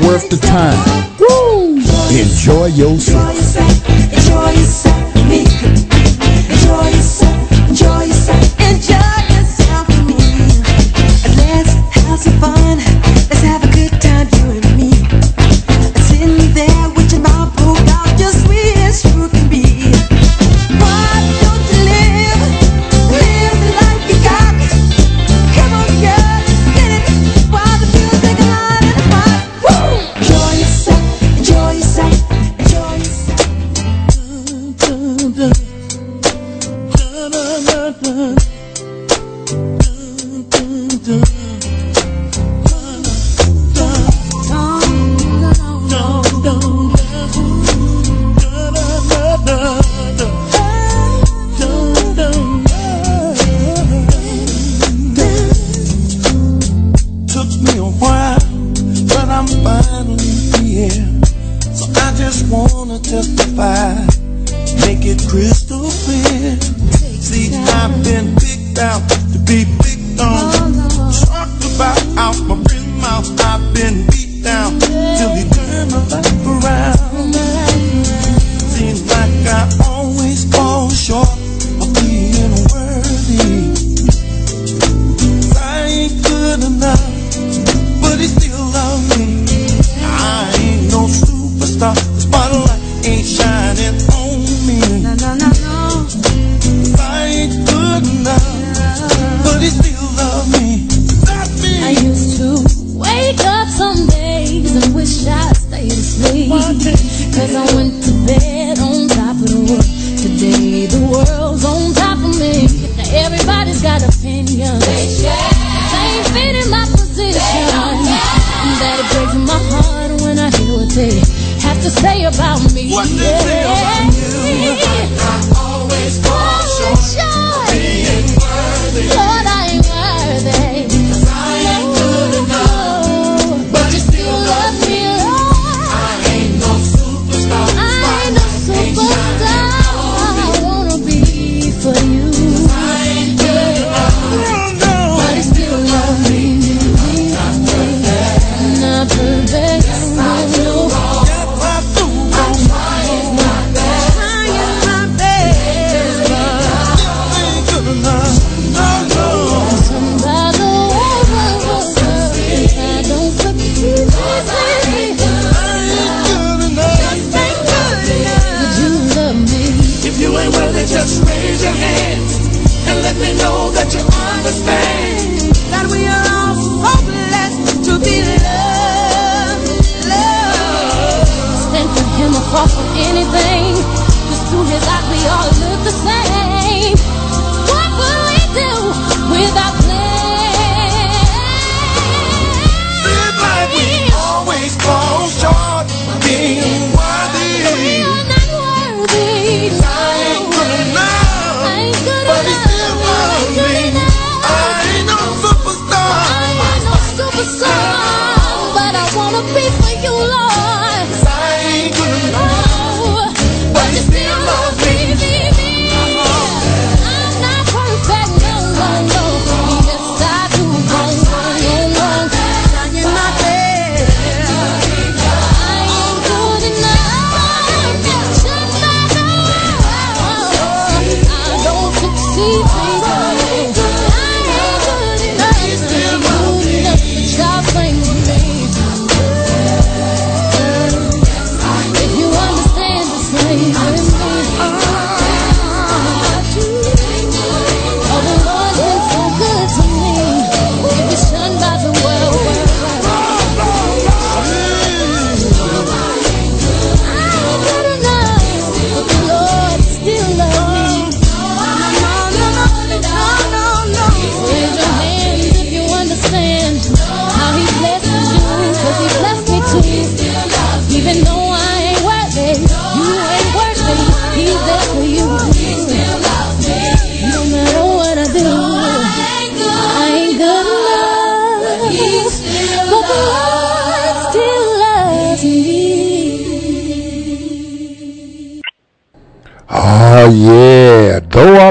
well worth the time. Woo! Enjoy yourself. Enjoy yourself. Enjoy yourself. Enjoy yourself. Enjoy yourself. Let's have some fun. Let's have a good time, you and me. Sitting there with your mouth pulled out, just sweet as you can be.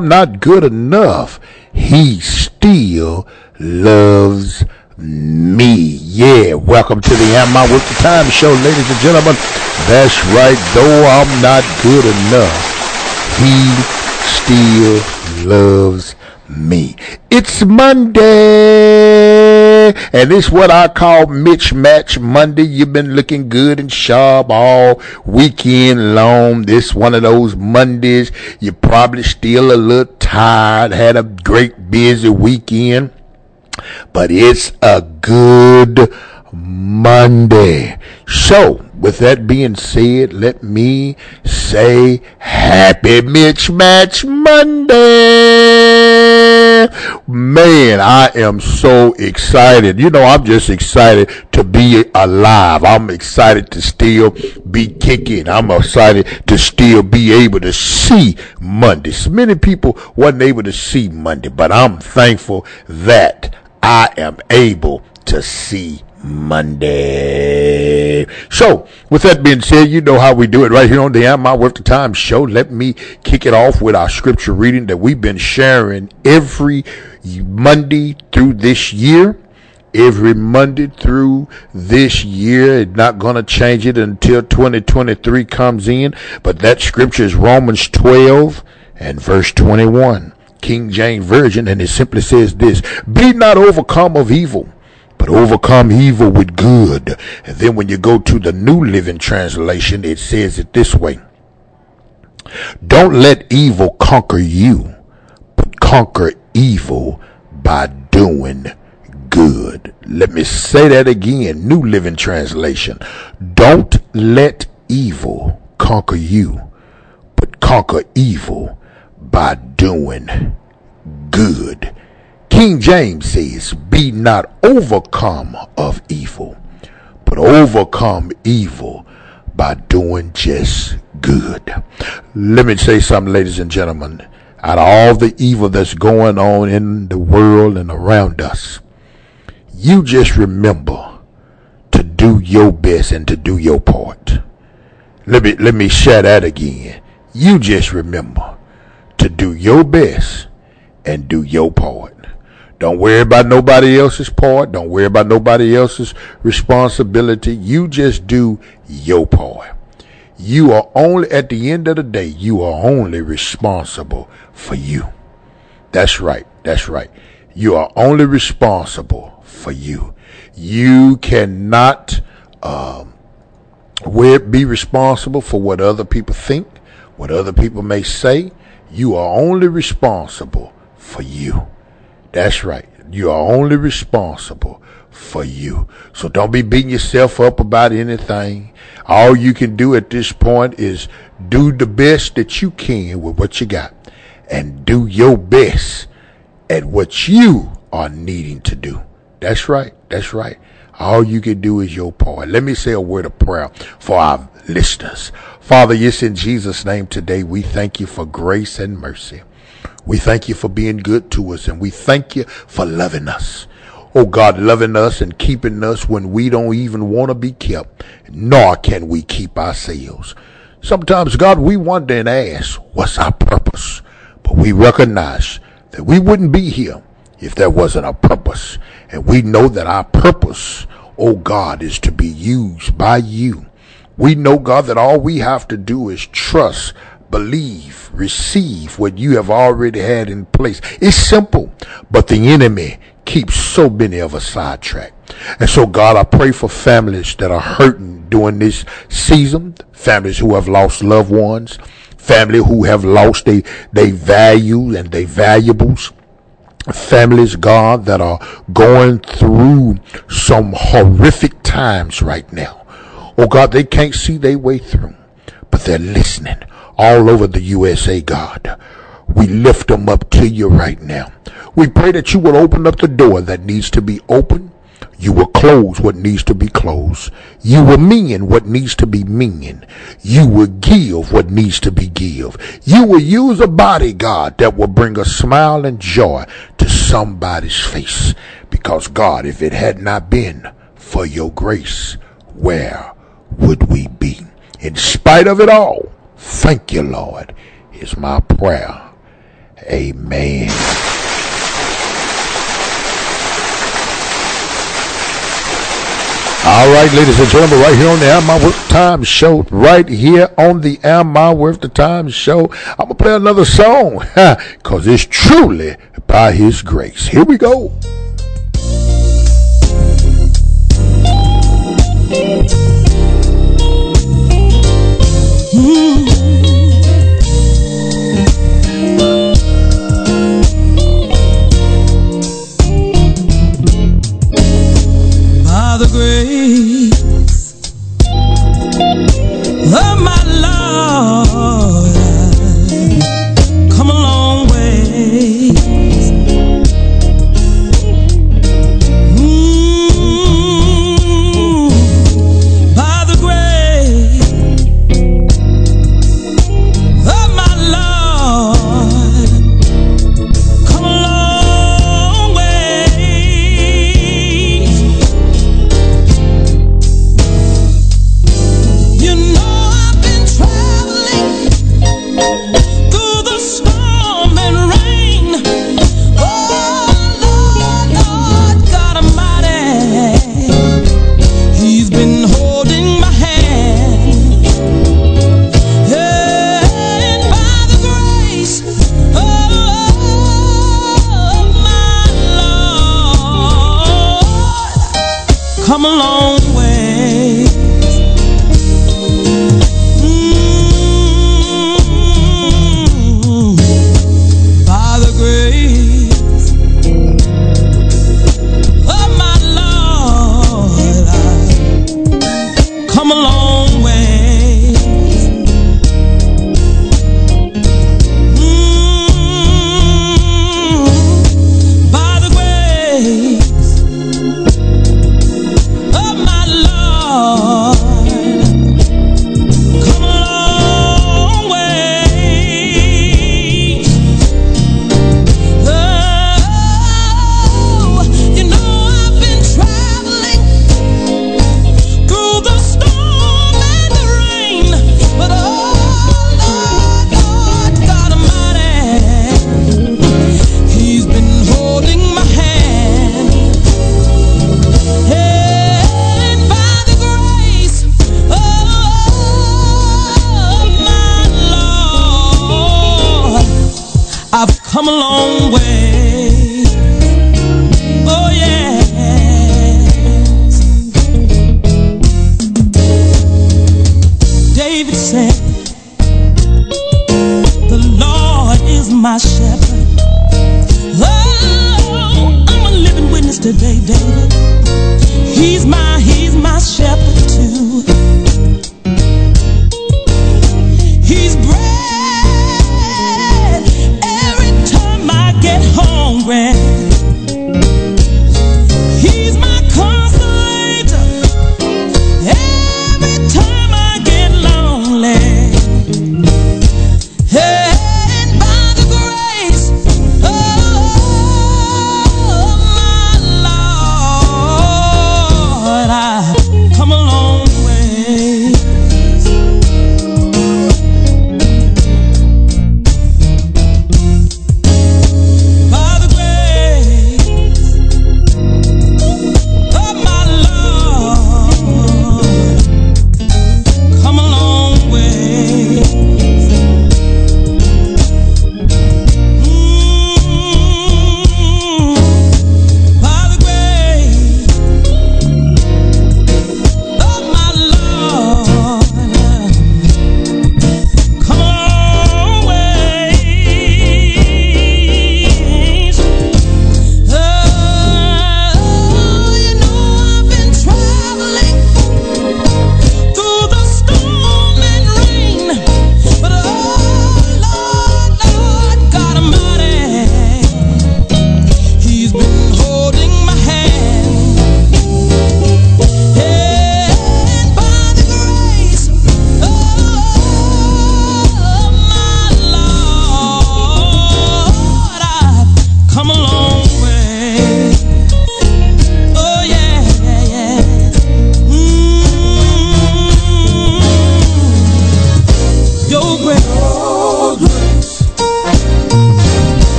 Not good enough, he still loves me. Yeah, welcome to the Am I Worth the Time show, ladies and gentlemen. That's right, though I'm not good enough, he still loves me. It's Monday, and it's what I call Mitch Match Monday. You've been looking good and sharp all weekend long. This one of those Mondays, you're probably still a little tired, had a great busy weekend, but it's a good Monday. So, with that being said, let me say happy Mitch Match Monday. Man, I am so excited. You know, I'm just excited to be alive. I'm excited to still be kicking. I'm excited to still be able to see Monday. So many people wasn't able to see Monday, but I'm thankful that I am able to see Monday. So, with that being said, you know how we do it right here on the Am I Worth the Time show. Let me kick it off with our scripture reading that we've been sharing every Monday through this year. Every Monday through this year. It's not going to change it until 2023 comes in. But that scripture is Romans 12 and verse 21. King James Version, and it simply says this: be not overcome of evil, but overcome evil with good. And then when you go to the New Living Translation, it says it this way: don't let evil conquer you, but conquer evil by doing good. Let me say that again, New Living Translation. Don't let evil conquer you, but conquer evil by doing good. King James says, be not overcome of evil, but overcome evil by doing just good. Let me say something, ladies and gentlemen. Out of all the evil that's going on in the world and around us, you just remember to do your best and to do your part. Let me share that again. You just remember to do your best and do your part. Don't worry about nobody else's part. Don't worry about nobody else's responsibility. You just do your part. You are only, at the end of the day, you are only responsible for you. That's right. That's right. You are only responsible for you. You cannot be responsible for what other people think, what other people may say. You are only responsible for you. That's right. You are only responsible for you. So don't be beating yourself up about anything. All you can do at this point is do the best that you can with what you got and do your best at what you are needing to do. That's right. That's right. All you can do is your part. Let me say a word of prayer for our listeners. Father, yes, in Jesus' name today, we thank you for grace and mercy. We thank you for being good to us, and we thank you for loving us. Oh God, loving us and keeping us when we don't even want to be kept, nor can we keep ourselves. Sometimes, God, we wonder and ask, what's our purpose? But we recognize that we wouldn't be here if there wasn't a purpose. And we know that our purpose, oh God, is to be used by you. We know, God, that all we have to do is trust, believe, receive what you have already had in place. It's simple, but the enemy keeps so many of us sidetracked. And so, God, I pray for families that are hurting during this season, families who have lost loved ones, family who have lost their values and their valuables. Families, God, that are going through some horrific times right now. Oh, God, they can't see their way through, but they're listening all over the USA, God. We lift them up to you right now. We pray that you will open up the door that needs to be opened. You will close what needs to be closed. You will mean what needs to be mean. You will give what needs to be give. You will use a body, God, that will bring a smile and joy to somebody's face. Because, God, if it had not been for your grace, where would we be? In spite of it all, thank you, Lord, is my prayer. Amen. All right, ladies and gentlemen, right here on the Am My Worth Time Show, right here on the Am My Worth the Time Show, I'm going to play another song, because it's truly by His grace. Here we go. The grace of my Lord, I've come a long way. By the grace of my Lord, I've come a long way. Oh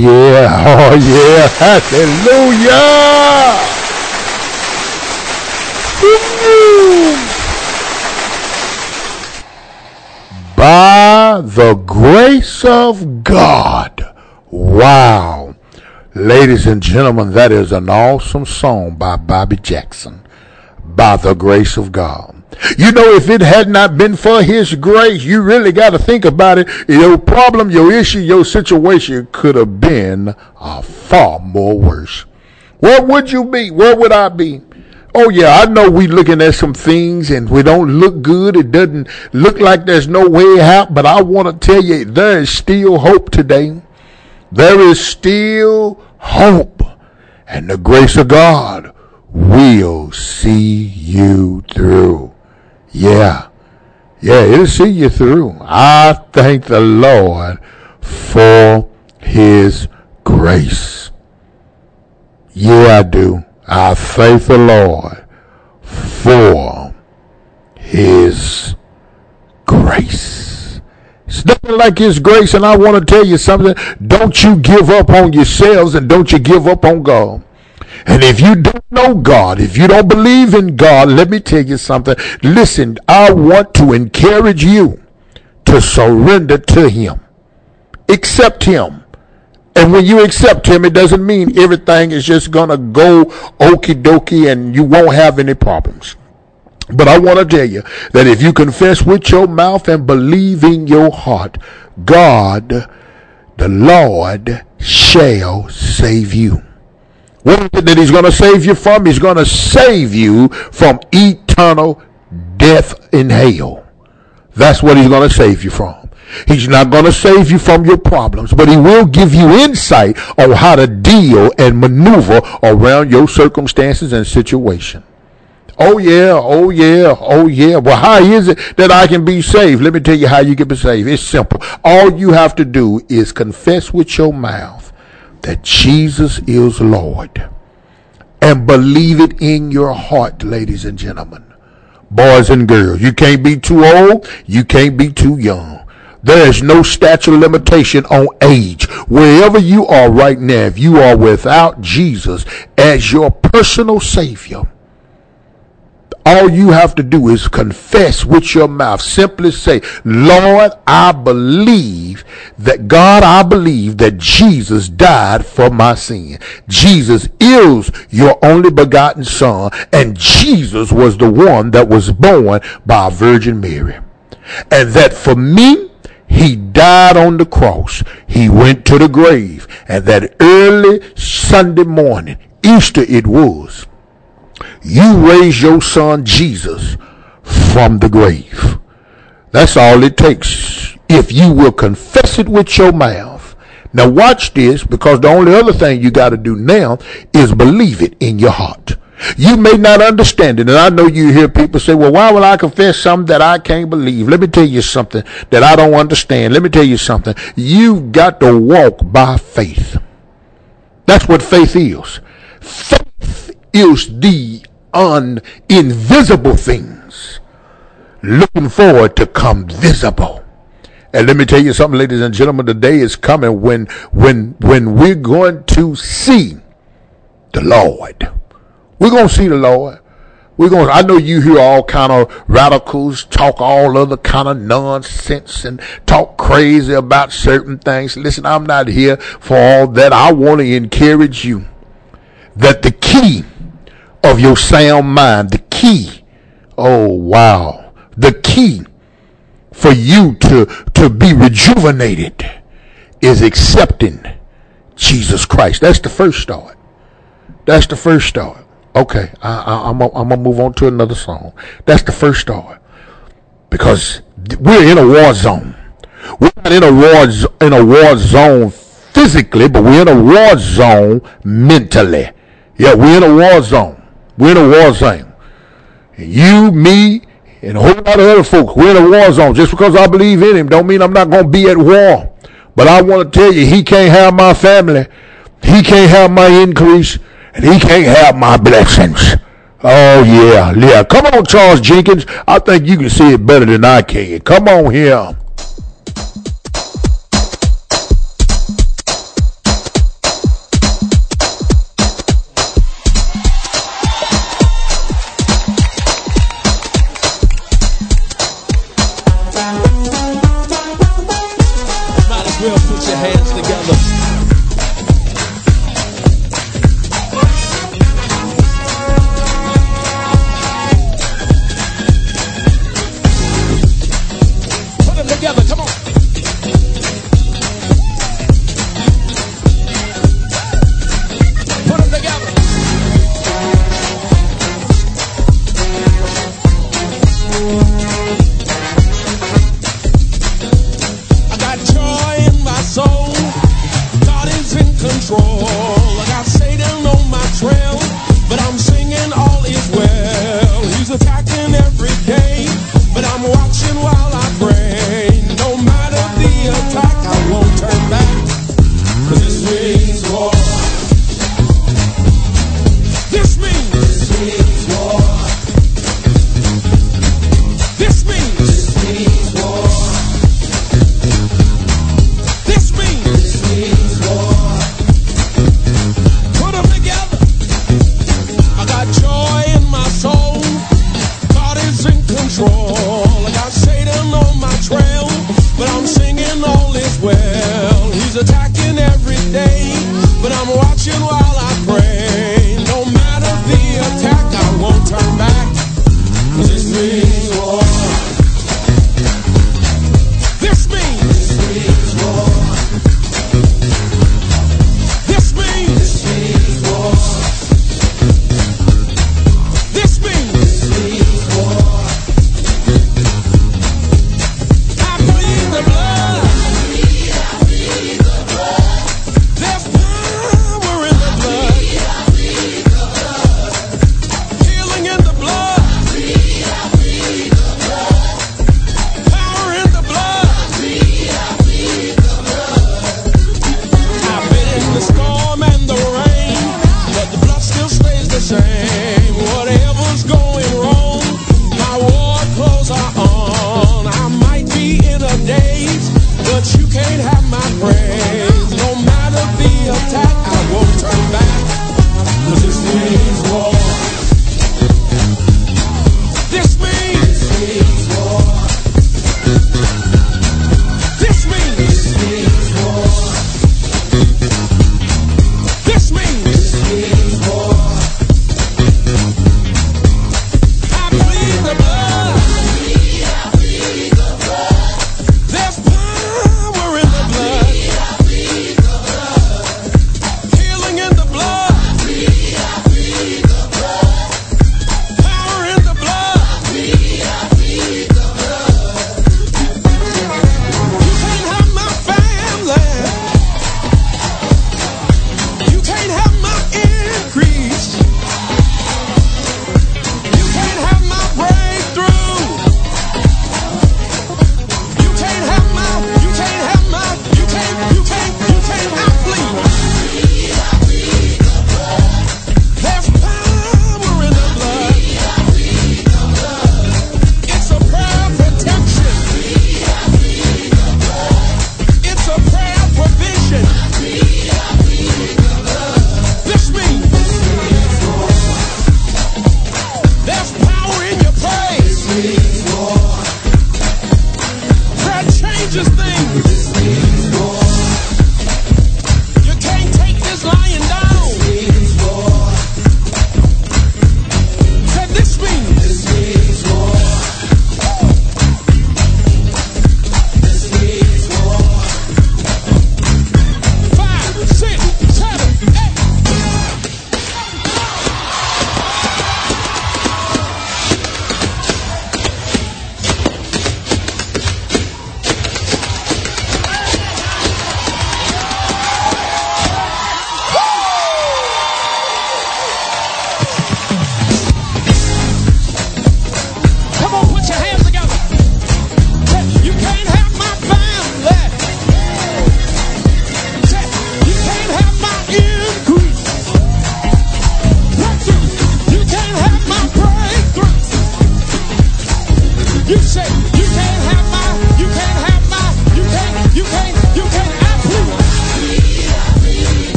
yeah, oh yeah, hallelujah! By the grace of God. Wow. Ladies and gentlemen, that is an awesome song by Bobby Jackson. By the grace of God. You know, if it had not been for his grace, you really got to think about it. Your problem, your issue, your situation could have been far more worse. Where would you be? Where would I be? Oh, yeah, I know we looking at some things and we don't look good. It doesn't look like there's no way out. But I want to tell you, there is still hope today. There is still hope. And the grace of God will see you through. Yeah. Yeah, it'll see you through. I thank the Lord for his grace. Yeah, I do. I thank the Lord for his grace. It's nothing like his grace, and I want to tell you something. Don't you give up on yourselves, and don't you give up on God. And if you don't know God, if you don't believe in God, let me tell you something. Listen, I want to encourage you to surrender to him. Accept him. And when you accept him, it doesn't mean everything is just going to go okie dokie and you won't have any problems. But I want to tell you that if you confess with your mouth and believe in your heart, God, the Lord, shall save you. What is it that he's going to save you from? He's going to save you from eternal death in hell. That's what he's going to save you from. He's not going to save you from your problems, but he will give you insight on how to deal and maneuver around your circumstances and situation. Oh, yeah. Oh, yeah. Oh, yeah. Well, how is it that I can be saved? Let me tell you how you can be saved. It's simple. All you have to do is confess with your mouth that Jesus is Lord and believe it in your heart, ladies and gentlemen, boys and girls. You can't be too old. You can't be too young. There is no statute of limitation on age. Wherever you are right now, if you are without Jesus as your personal Savior, all you have to do is confess with your mouth. Simply say, Lord, I believe that God, I believe that Jesus died for my sin. Jesus is your only begotten Son, and Jesus was the one that was born by Virgin Mary. And that for me, he died on the cross. He went to the grave. And that early Sunday morning, Easter it was, you raised your son Jesus from the grave. That's all it takes. If you will confess it with your mouth. Now watch this, because the only other thing you got to do now is believe it in your heart. You may not understand it, and I know you hear people say, well, why will I confess something that I can't believe? Let me tell you something that I don't understand. Let me tell you something. You've got to walk by faith. That's what faith is. Faith is the invisible things looking forward to come visible. And let me tell you something, ladies and gentlemen, the day is coming when we're going to see the Lord. We're going to see the Lord. I know you hear all kind of radicals talk all other kind of nonsense and talk crazy about certain things. Listen, I'm not here for all that. I want to encourage you that the key of your sound mind, the key, oh wow, the key for you to be rejuvenated is accepting Jesus Christ. That's the first start. That's the first start. Okay, I'm going to move on to another song. That's the first start. Because we're in a war zone. We're not in a war zone physically, but we're in a war zone mentally. Yeah, we're in a war zone. We're in a war zone. And you, me, and a whole lot of other folks, we're in a war zone. Just because I believe in him don't mean I'm not going to be at war. But I want to tell you, he can't have my family. He can't have my increase. And he can't have my blessings. Oh, yeah. Yeah. Come on, Charles Jenkins. I think you can see it better than I can. Come on here. I'm watching while I pray. No matter the attack, I won't turn back. 'Cause this means war.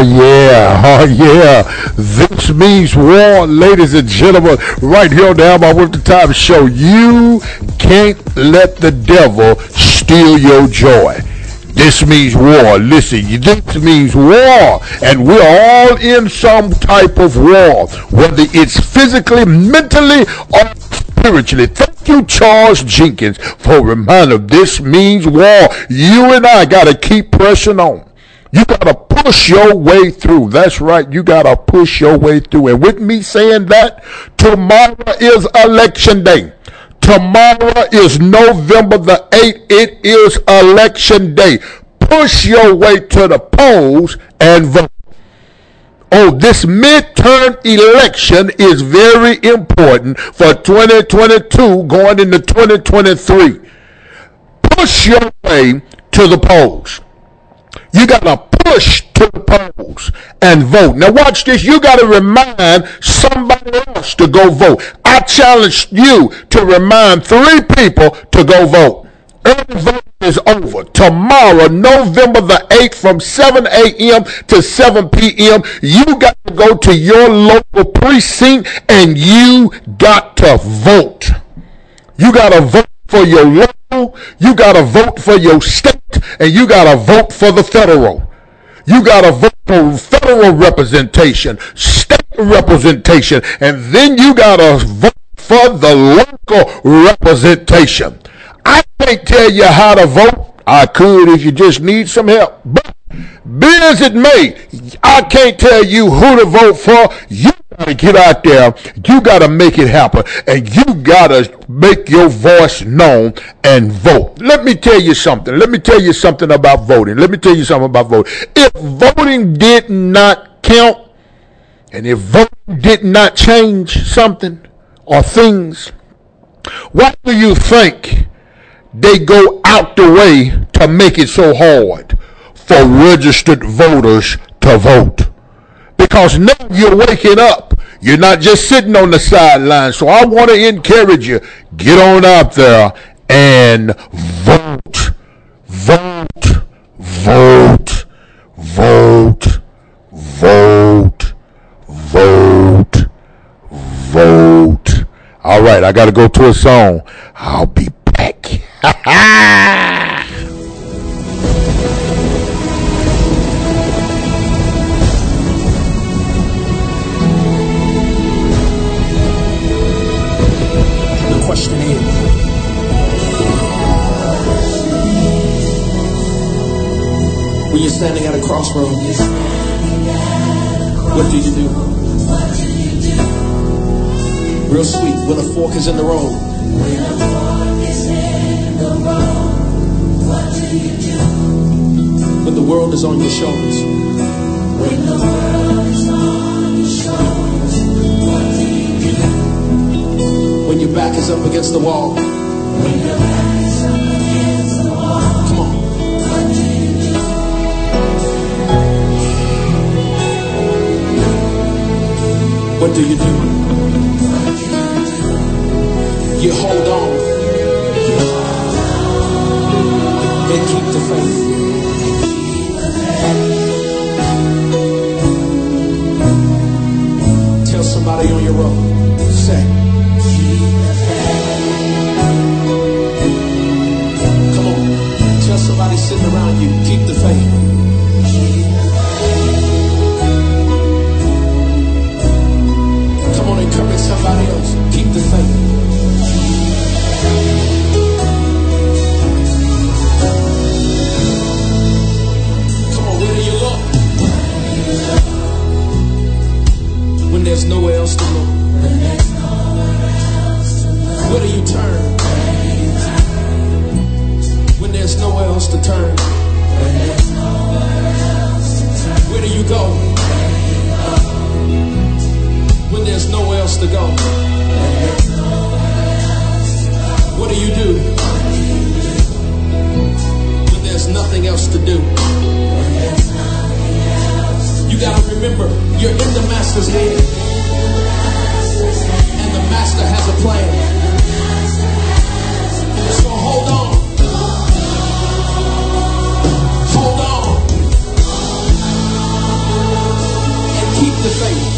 Oh yeah, oh yeah. This means war, ladies and gentlemen. Right here on the Am I With The Time show. You can't let the devil steal your joy. This means war. Listen, this means war. And we're all in some type of war, whether it's physically, mentally, or spiritually. Thank you, Charles Jenkins, for reminding us this means war. You and I got to keep pressing on. You got to push your way through. That's right. You got to push your way through. And with me saying that, tomorrow is election day. Tomorrow is November the 8th. It is election day. Push your way to the polls and vote. Oh, this midterm election is very important for 2022 going into 2023. Push your way to the polls. You got to push to the polls and vote. Now watch this. You got to remind somebody else to go vote. I challenge you to remind 3 people to go vote. Early voting is over. Tomorrow, November the 8th, from 7 a.m. to 7 p.m., you got to go to your local precinct and you got to vote. You got to vote for your local, you got to vote for your state, and you got to vote for the federal. You got to vote for federal representation, state representation, and then you got to vote for the local representation. I can't tell you how to vote. I could if you just need some help. But be as it may, I can't tell you who to vote for. You got to get out there. You got to make it happen. And you got to make your voice known and vote. Let me tell you something. Let me tell you something about voting. Let me tell you something about voting. If voting did not count, and if voting did not change something or things, what do you think they go out the way to make it so hard for registered voters to vote? Because now you're waking up. You're not just sitting on the sidelines. So I want to encourage you, get on out there and vote. Vote. Vote. Vote. Vote. Vote. Vote. All right, I got to go to a song. I'll be back. Ha ha! The question is, when you're standing at a crossroads, what do you do? Real sweet, when a fork is in the road. When a fork is in the road, what do you do? When the world is on your shoulders. When the world is on your shoulders, what do you do? When your back is up against the wall. When your back is up against the wall, come on. What do you do? What do you do? You hold on and keep the faith. Tell somebody on your road, say, keep the faith. Come on, tell somebody sitting around you, keep the faith. Come on, encourage somebody else, keep the faith. There's nowhere else to look. Where do you turn? When there's nowhere else to turn. Where do you go? When there's nowhere else to go. What do you do? When there's nothing else to do. You gotta remember, you're in the master's hand, and the master has a plan. So hold on, hold on, the same.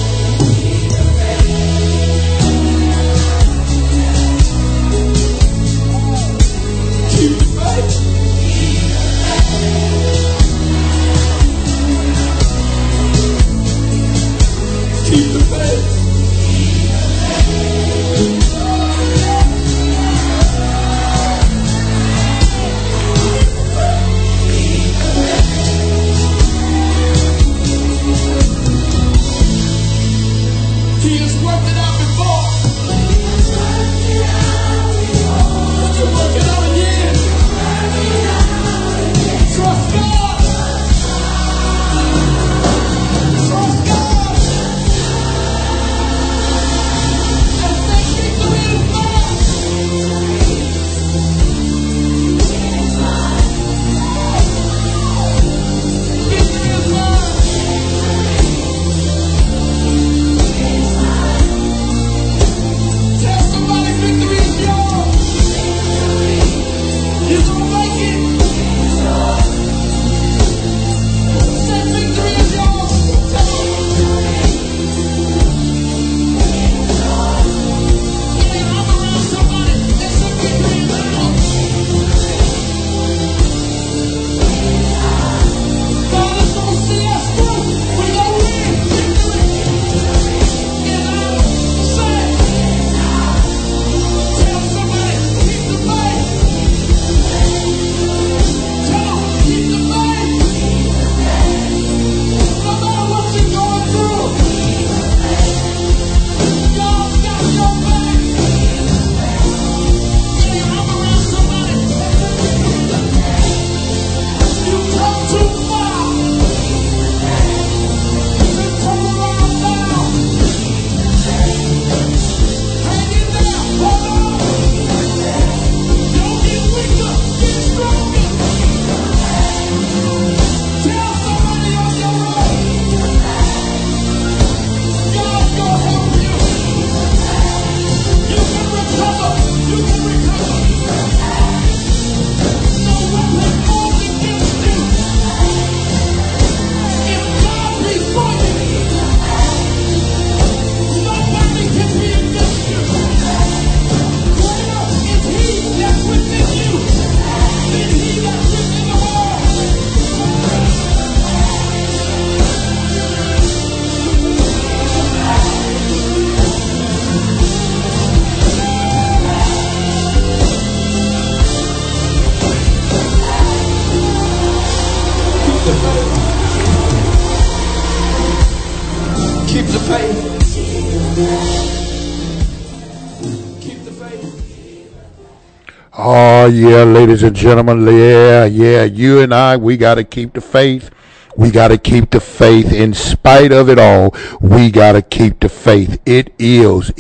Yeah, ladies and gentlemen, yeah, you and I, we got to keep the faith. We got to keep the faith in spite of it all. We got to keep the faith. It is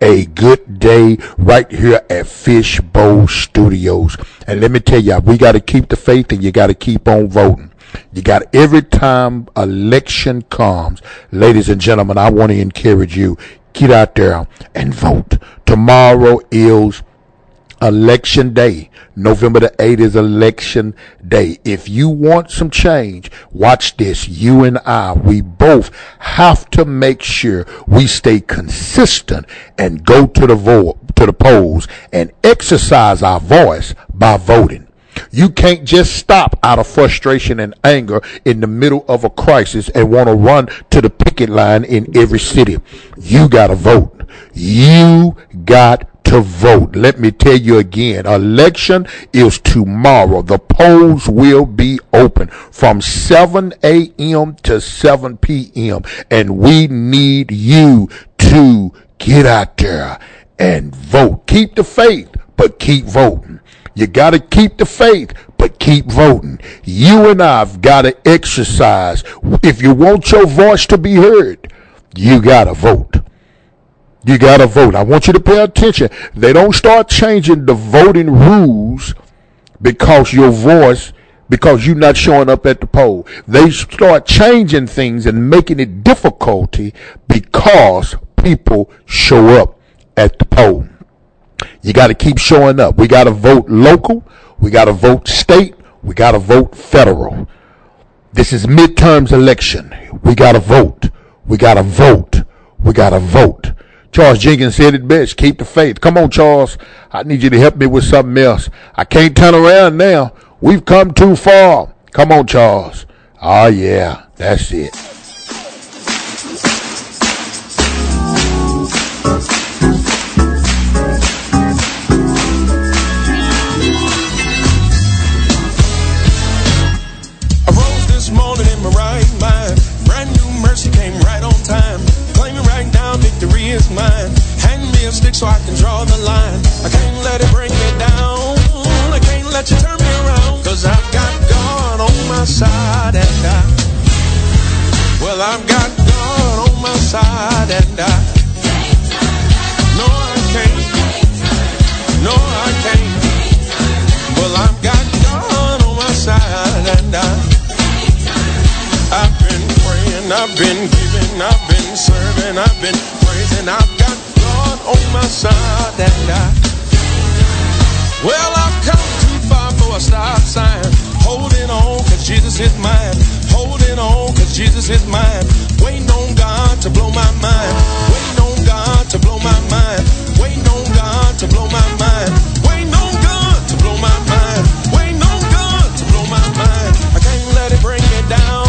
a good day right here at Fishbowl Studios. And let me tell you, we got to keep the faith and you got to keep on voting. You got every time election comes. Ladies and gentlemen, I want to encourage you. Get out there and vote. Tomorrow is election day. November the 8th is election day. If you want some change, watch this. You and I, we both have to make sure we stay consistent and go to the polls and exercise our voice by voting. You can't just stop out of frustration and anger in the middle of a crisis and want to run to the picket line in every city. You got to vote. You got to vote. Let me tell you again, election is tomorrow. The polls will be open from 7 a.m. to 7 p.m. and we need you to get out there and vote. Keep the faith, but keep voting. You got to keep the faith, but keep voting. You and I've got to exercise. If you want your voice to be heard, you got to vote. You got to vote. I want you to pay attention. They don't start changing the voting rules because you're not showing up at the poll. They start changing things and making it difficulty because people show up at the poll. You got to keep showing up. We got to vote local. We got to vote state. We got to vote federal. This is midterms election. We got to vote. We got to vote. We got to vote. Charles Jenkins said it best. Keep the faith. Come on, Charles. I need you to help me with something else. I can't turn around now. We've come too far. Come on, Charles. Oh, yeah. That's it. I rose this morning in my right mind. Brand new mercy came right on time. Claiming right now victory is mine. Hand me a stick so I can draw the line. I can't let it bring me down. I can't let you turn me around. 'Cause I've got God on my side and I've got God on my side and No, I can't. Well, I've got God on my side and I've been praying, I've been giving, I've been serving, I've been praising. I've got God on my side and well, I've come too far for a stop sign. Holding on, 'cause Jesus is mine. Holding on, 'cause Jesus is mine. Waiting on God to blow my mind. Waiting on God to blow my mind. Waiting on God to blow my mind. Waiting on God to blow my mind. Waiting on God to blow my mind. I can't let it bring me down.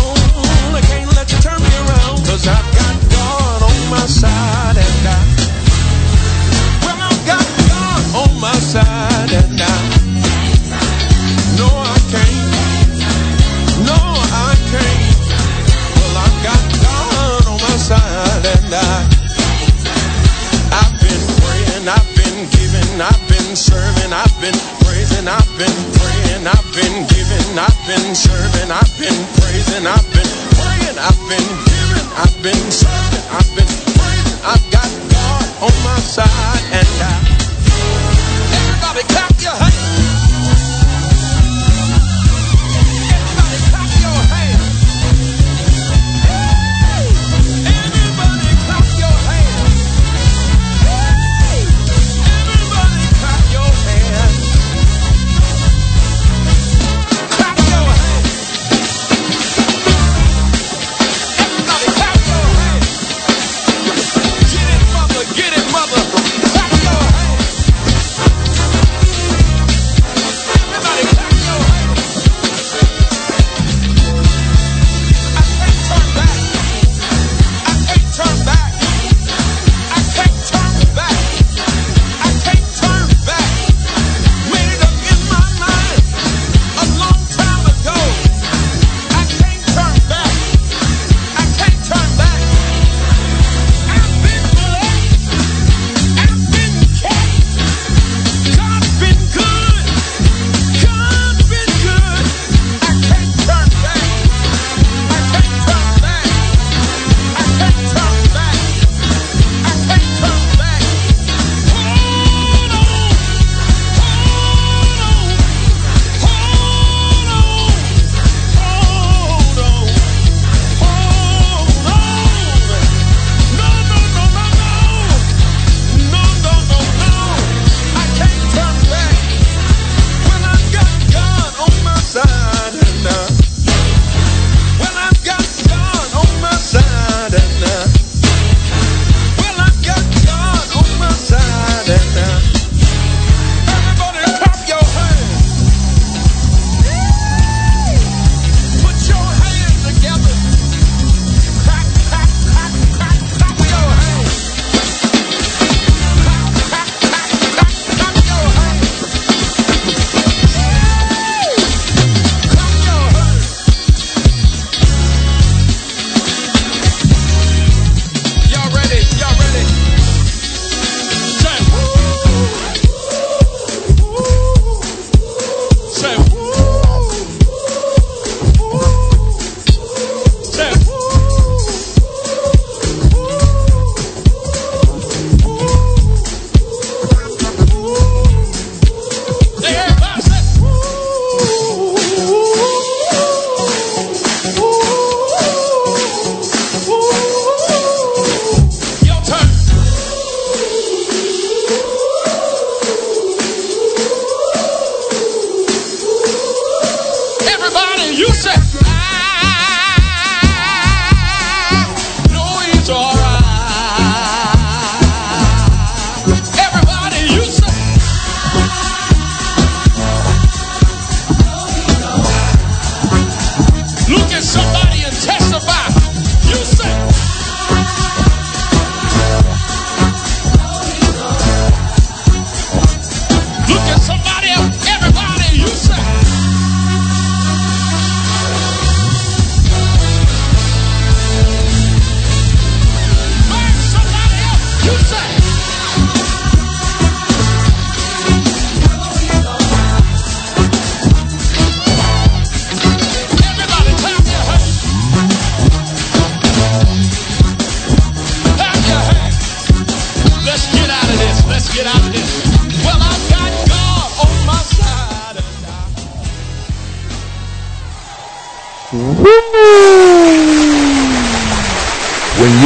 I can't let you turn me around. 'Cause I've got God on my side and well, I've got God on my side and no, I can't. Well, I've got God on my side and I've been praying, I've been giving, I've been serving, I've been praising, I've been praying, I've been giving, I've been serving, I've been praising, I've been praying, I've been giving, I've been serving, I've been praising, I've got God on my side and everybody clap your hands.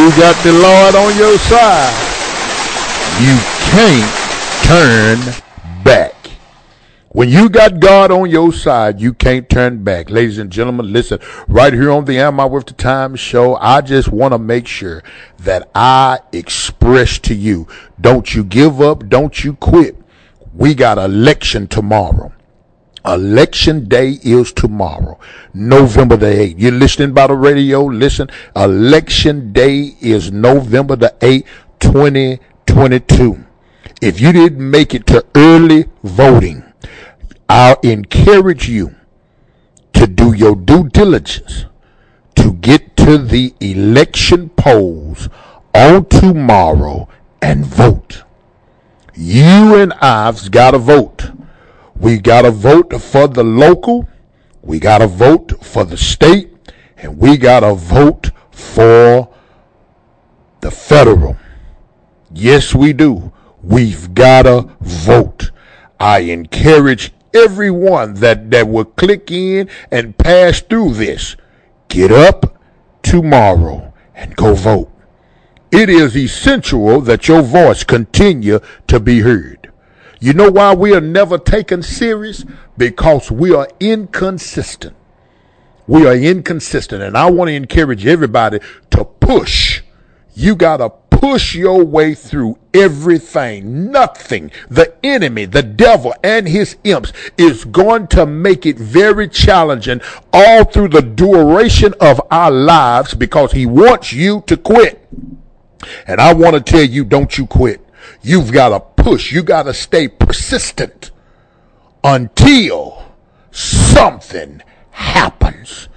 you got the Lord on your side, you can't turn back. When you got God on your side, you can't turn back. Ladies and gentlemen, listen, right here on the Am I Worth the Time show, I just want to make sure that I express to you, don't you give up, don't you quit. We got election tomorrow. Election day is tomorrow, November the 8th. You're listening by the radio, listen, election day is November the 8th, 2022. If you didn't make it to early voting, I'll encourage you to do your due diligence to get to the election polls on tomorrow and vote. You and I've got to vote. We got to vote for the local, we got to vote for the state, and we got to vote for the federal. Yes, we do. We've got to vote. I encourage everyone that will click in and pass through this, get up tomorrow and go vote. It is essential that your voice continue to be heard. You know why we are never taken serious? Because we are inconsistent. We are inconsistent. And I want to encourage everybody to push. You got to push your way through everything. Nothing, the enemy, the devil, and his imps is going to make it very challenging all through the duration of our lives because he wants you to quit. And I want to tell you, don't you quit. You've got to push. You got to stay persistent until something happens.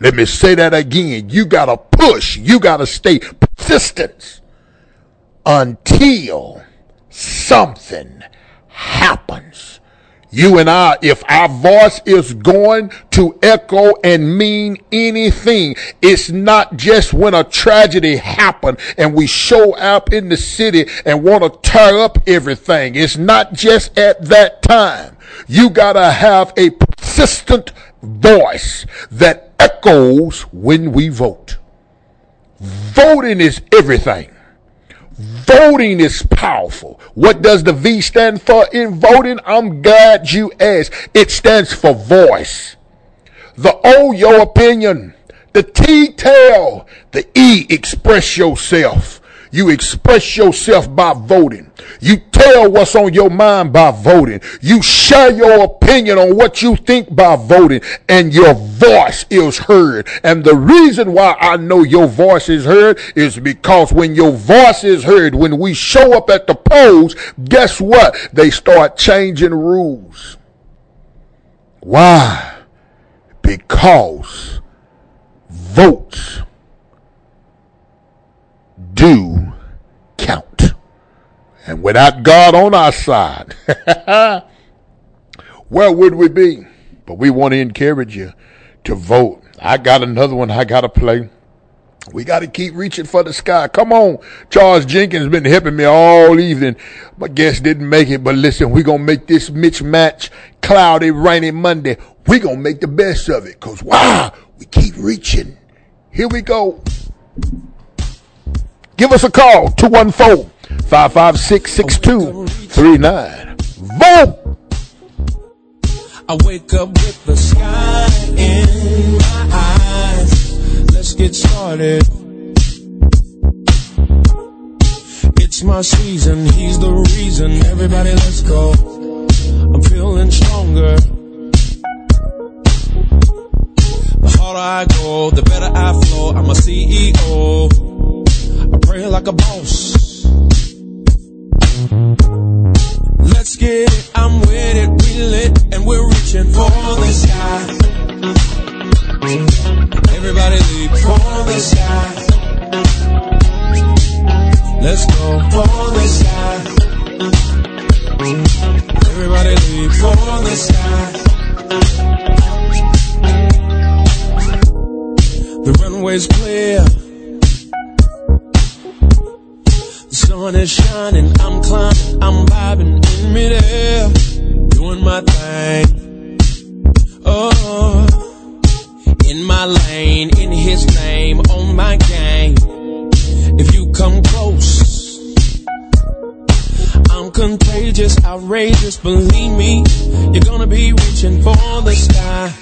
Let me say that again. You got to push. You got to stay persistent until something happens. You and I, if our voice is going to echo and mean anything, it's not just when a tragedy happened and we show up in the city and want to tear up everything. It's not just at that time. You got to have a persistent voice that echoes when we vote. Voting is everything. Voting is powerful. What does the V stand for in voting? I'm glad you asked. It stands for voice. The O, your opinion. The T, tell. The E, express yourself. You express yourself by voting. You tell what's on your mind by voting. You share your opinion on what you think by voting. And your voice is heard. And the reason why I know your voice is heard is because when your voice is heard, when we show up at the polls, guess what? They start changing rules. Why? Because votes do count. And without God on our side, where would we be? But we want to encourage you to vote. I got another one I got to play. We got to keep reaching for the sky. Come on. Charles Jenkins been helping me all evening. My guest didn't make it, but listen, we're going to make this mismatch cloudy, rainy Monday. We're going to make the best of it because, wow, we keep reaching. Here we go. Give us a call, 214-556-6239. Vote! I wake up with the sky in my eyes. Let's get started. It's my season, he's the reason. Everybody, let's go. I'm feeling stronger. The harder I go, the better I flow. I'm a CEO. I pray like a boss. Let's get it, I'm with it, we lit, and we're reaching for the sky. Everybody leap for the sky. Let's go for the sky. Everybody leap for the sky. The runway's clear. Sun is shining, I'm climbing, I'm vibing in midair, doing my thing. Oh, in my lane, in his name, on my game. contagious, outrageous, believe me, you're gonna be reaching for the sky.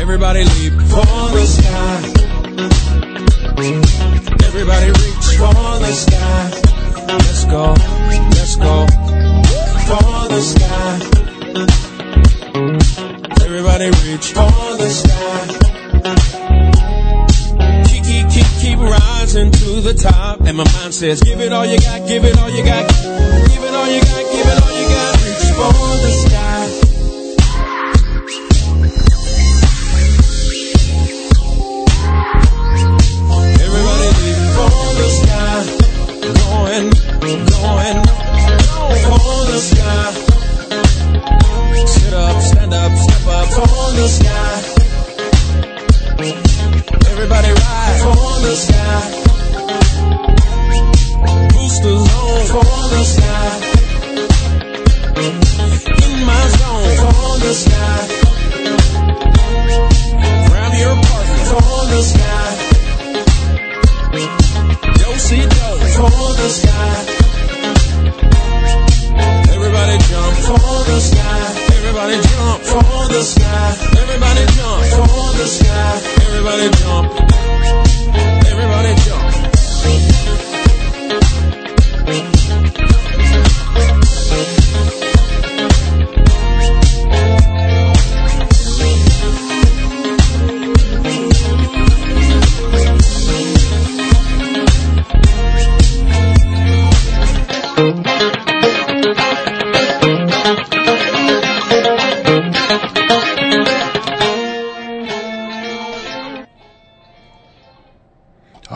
Everybody leap for the sky. Everybody reach for the sky. Let's go for the sky. Everybody reach for the sky. Keep rising to the top. And my mind says, give it all you got, give it all you got. Give it all you got, give it all you got. Reach for the sky. Going for the sky. Sit up, stand up, step up for the sky. Everybody ride for the sky. Boosters on for the sky. In my zone for the sky. Grab your partner for the sky. Do-si-do for the sky. Everybody jump for the sky. Everybody jump for the sky. Everybody jump for the sky. Everybody jump. Everybody jump.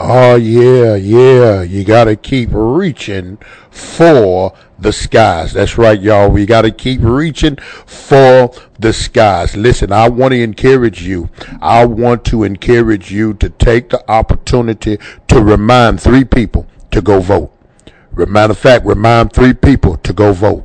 Oh, yeah, yeah. You got to keep reaching for the skies. That's right, y'all. We got to keep reaching for the skies. Listen, I want to encourage you. I want to encourage you to take the opportunity to remind three people to go vote. Matter of fact, remind three people to go vote.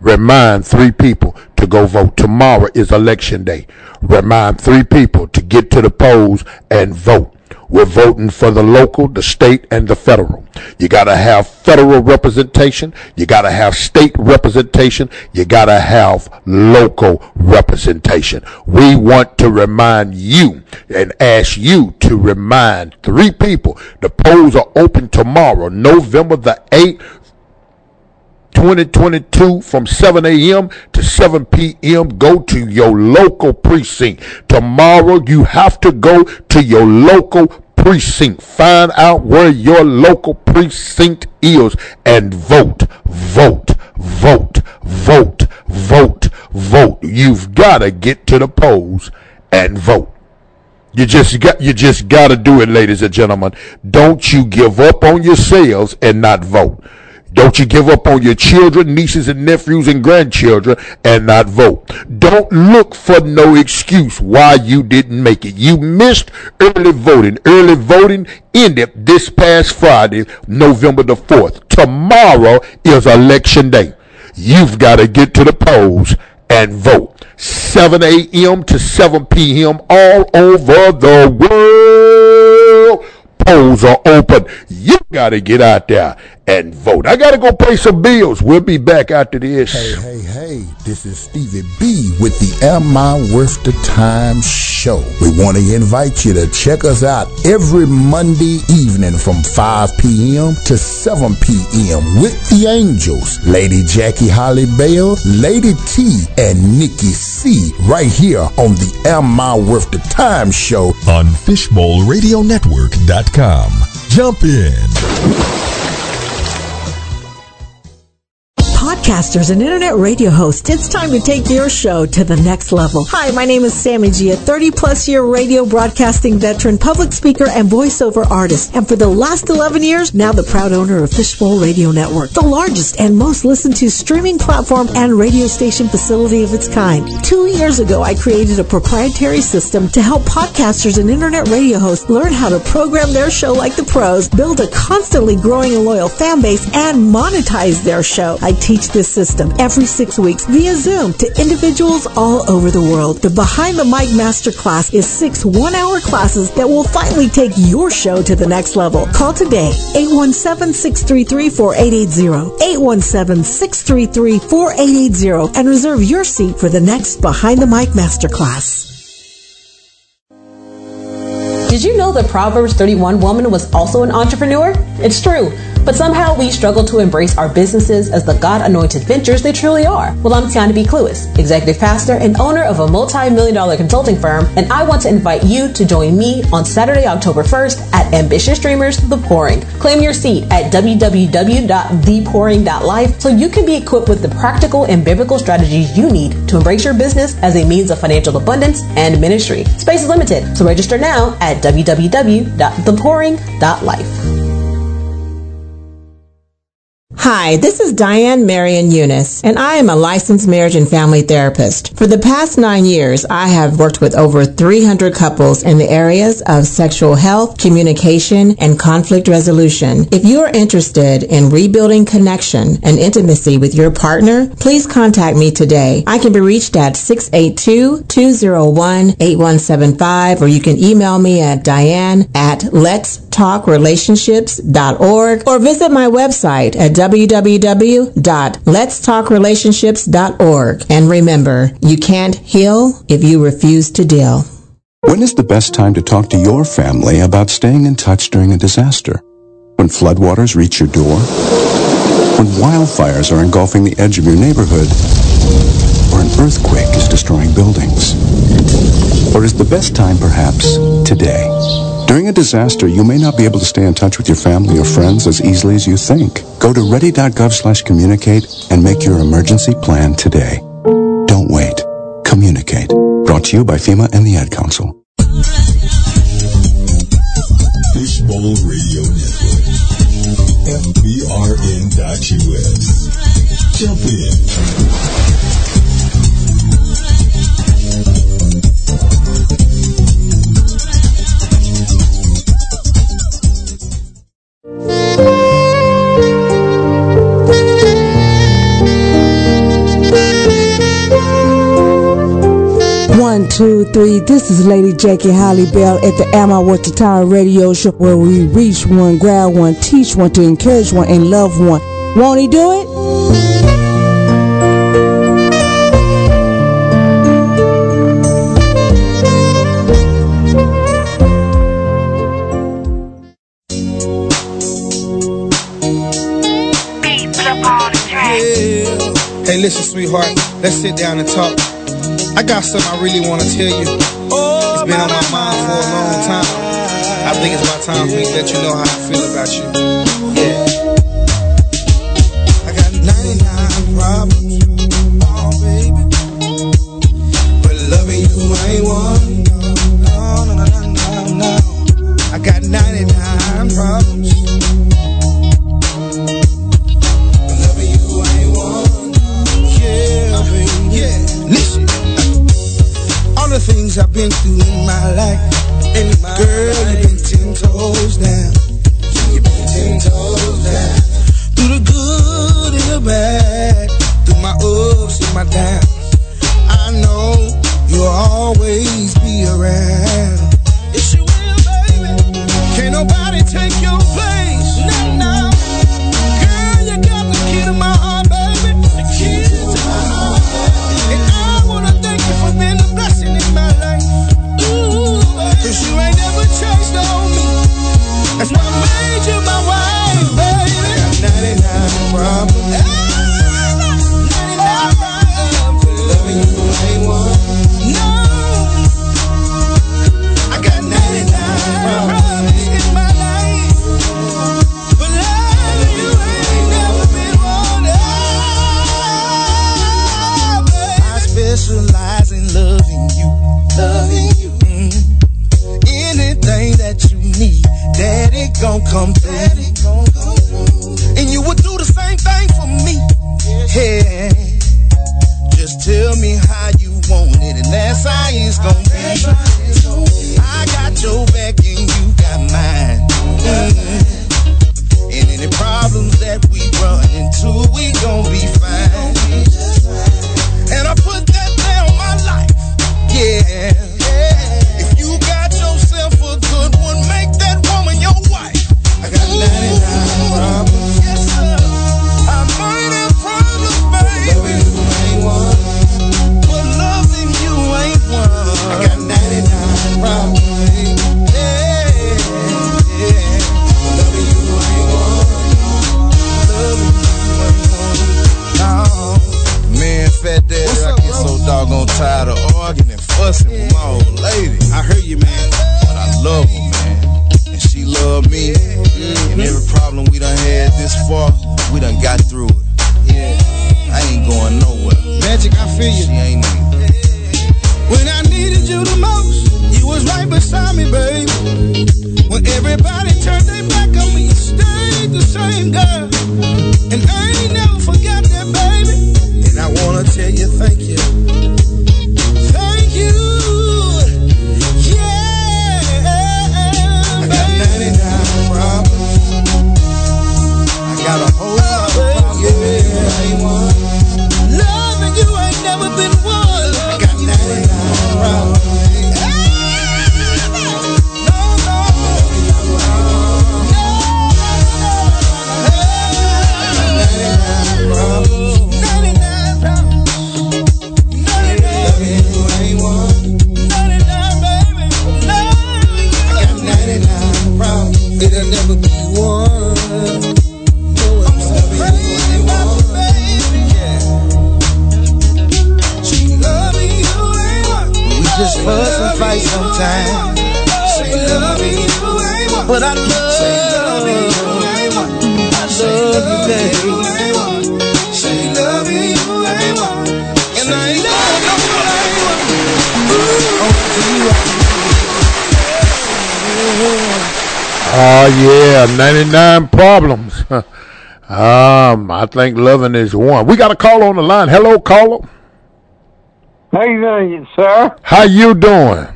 Remind three people to go vote. Tomorrow is election day. Remind three people to get to the polls and vote. We're voting for the local, the state, and the federal. You got to have federal representation. You got to have state representation. You got to have local representation. We want to remind you and ask you to remind three people. The polls are open tomorrow, November the 8th. 2022 from 7 a.m. to 7 p.m. Go to your local precinct. Tomorrow you have to go to your local precinct. Find out where your local precinct is and vote, vote, vote, vote, vote, vote. You've got to get to the polls and vote. You just got to do it, ladies and gentlemen. Don't you give up on yourselves and not vote. Don't you give up on your children, nieces and nephews and grandchildren and not vote. Don't look for no excuse why you didn't make it. You missed early voting. Early voting ended this past Friday, November the 4th. Tomorrow is election day. You've got to get to the polls and vote. 7 a.m. to 7 p.m. all over the world. Polls are open. You got to get out there and vote. I got to go pay some bills. We'll be back after this. Hey, this is Stevie B with the Am I Worth the Time show. We want to invite you to check us out every Monday evening from 5 p.m. to 7 p.m. with the Angels, Lady Jackie Holly Bell, Lady T, and Nikki C right here on the Am I Worth the Time show on FishbowlRadioNetwork.com. Jump in. Podcasters and internet radio hosts, it's time to take your show to the next level. Hi, my name is Sammy G, a 30-plus year radio broadcasting veteran, public speaker, and voiceover artist. And for the last 11 years, now the proud owner of Fishbowl Radio Network, the largest and most listened to streaming platform and radio station facility of its kind. 2 years ago, I created a proprietary system to help podcasters and internet radio hosts learn how to program their show like the pros, build a constantly growing and loyal fan base, and monetize their show. I teach justice system every 6 weeks via Zoom to individuals all over the world. The Behind the Mic Masterclass is 6 one-hour classes that will finally take your show to the next level. Call today, 817-633-4880, 817-633-4880, and reserve your seat for the next Behind the Mic Masterclass. Did you know the Proverbs 31 woman was also an entrepreneur? It's true, but somehow we struggle to embrace our businesses as the God-anointed ventures they truly are. Well, I'm Tiana B. Cluess, executive pastor and owner of a multi-million-dollar consulting firm, and I want to invite you to join me on Saturday, October 1st at Ambitious Dreamers The Pouring. Claim your seat at www.thepouring.life so you can be equipped with the practical and biblical strategies you need to embrace your business as a means of financial abundance and ministry. Space is limited, so register now at www.thepouring.life. Hi, this is Diane Marion Eunice, and I am a licensed marriage and family therapist. For the past 9 years, I have worked with over 300 couples in the areas of sexual health, communication, and conflict resolution. If you are interested in rebuilding connection and intimacy with your partner, please contact me today. I can be reached at 682-201-8175, or you can email me at diane@letstalkrelationships.org, or visit my website at www.letstalkrelationships.org. And remember, you can't heal if you refuse to deal. When is the best time to talk to your family about staying in touch during a disaster? When floodwaters reach your door? When wildfires are engulfing the edge of your neighborhood? Or an earthquake is destroying buildings? Or is the best time perhaps today? During a disaster, you may not be able to stay in touch with your family or friends as easily as you think. Go to ready.gov/communicate and make your emergency plan today. Don't wait. Communicate. Brought to you by FEMA and the Ad Council. Fishbowl Radio Network. FBRN.US. Jump in. One, two, three. This is Lady Jackie Holly Bell at the Am I Worth the Tower radio show, where we reach one, grab one, teach one, to encourage one, and love one. Won't he do it? Hey, listen, sweetheart, let's sit down and talk. I got something I really want to tell you. It's been on my mind for a long time. I think it's my time for me to let you know how I feel about you. Yeah. I got 99 problems, oh baby, but loving you ain't one. No, no, no, no, no, no. I got 99 problems. The things I've been through in my life, and girl, you've been 10 toes down. You've been 10 toes down. Through the good and the bad, through my ups and my downs, I know you'll always be around. Yes, you will, baby. Can't nobody take your place. Not now. Girl, you got the key to my heart, baby. The key to my heart. And I wanna thank you for being the blessing. My life. Ooh, cause you ain't never chased on me. That's why I made you my wife, baby. I got 99 problems. 99 problems. But loving you ain't one. No. I got 99 problems in my life. But loving you ain't never been one. Oh, baby. I specialize in loving you. Loving you, anything that you need, daddy gon' come through. And you would do the same thing for me. Yeah, just tell me how you want it, and that's how it's gon' be. I got your back and you got mine. And any problems that we run into, we gon' be fine. tired of arguing and fussing with my old lady. I heard you, man. But I love her, man. And she loved me. And every problem we done had this far, we done got through it. I ain't going nowhere. Magic, I feel you. She ain't either. When I needed you the most, you was right beside me, baby. When everybody turned their back on me, you stayed the same, girl. And I ain't never forgot that, baby. And I wanna tell you thank you. Thank you. Yeah, baby. I got 99 problems. I got a whole lot of problems. Yeah, ain't one. Loving you ain't never been one. I got 99 problems. It'll never be one. No, I'm so crazy about you, baby. Yeah. She love me, you ain't one. We just fuss and fight sometimes. She love me, you ain't one. But I love you, ain't one. I love you, baby. She love me, you ain't one. And I ain't one. Oh, yeah, 99 problems. I think loving is one. We got a caller on the line. Hello, caller. How you doing, sir? How you doing?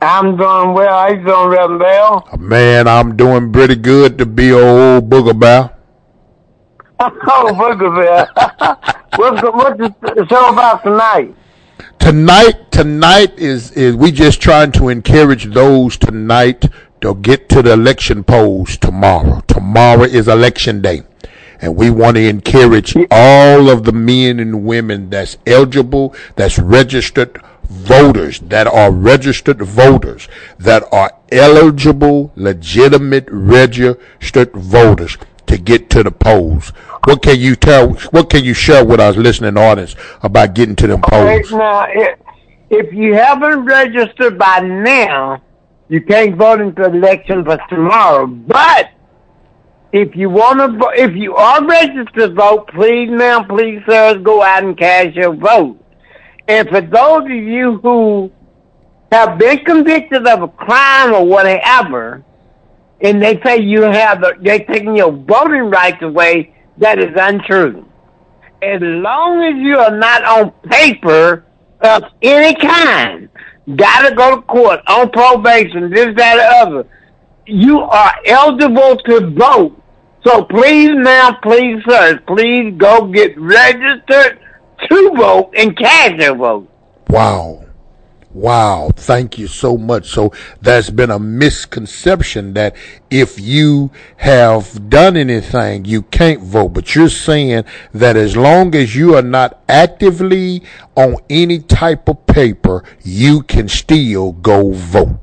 I'm doing well. How you doing, Reverend Bell? Man, I'm doing pretty good to be old Booger Bell. Oh, Booger Bell. What's the show about tonight? Tonight is we just trying to encourage those tonight to get to the election polls tomorrow. Tomorrow is election day. And we want to encourage all of the men and women that's eligible, that's registered voters, that are eligible, legitimate registered voters to get to the polls. What can you share with our listening audience about getting to them polls? Now, if you haven't registered by now, you can't vote in the election for tomorrow. But if you are registered to vote, please, ma'am, please, sirs, go out and cast your vote. And for those of you who have been convicted of a crime or whatever, and they say they're taking your voting rights away, that is untrue. As long as you are not on paper of any kind, gotta go to court, on probation, this, that, or other, you are eligible to vote. So please, ma'am, please, sirs, please go get registered to vote and cast your vote. Wow. Thank you so much. So there's been a misconception that if you have done anything, you can't vote. But you're saying that as long as you are not actively on any type of paper, you can still go vote.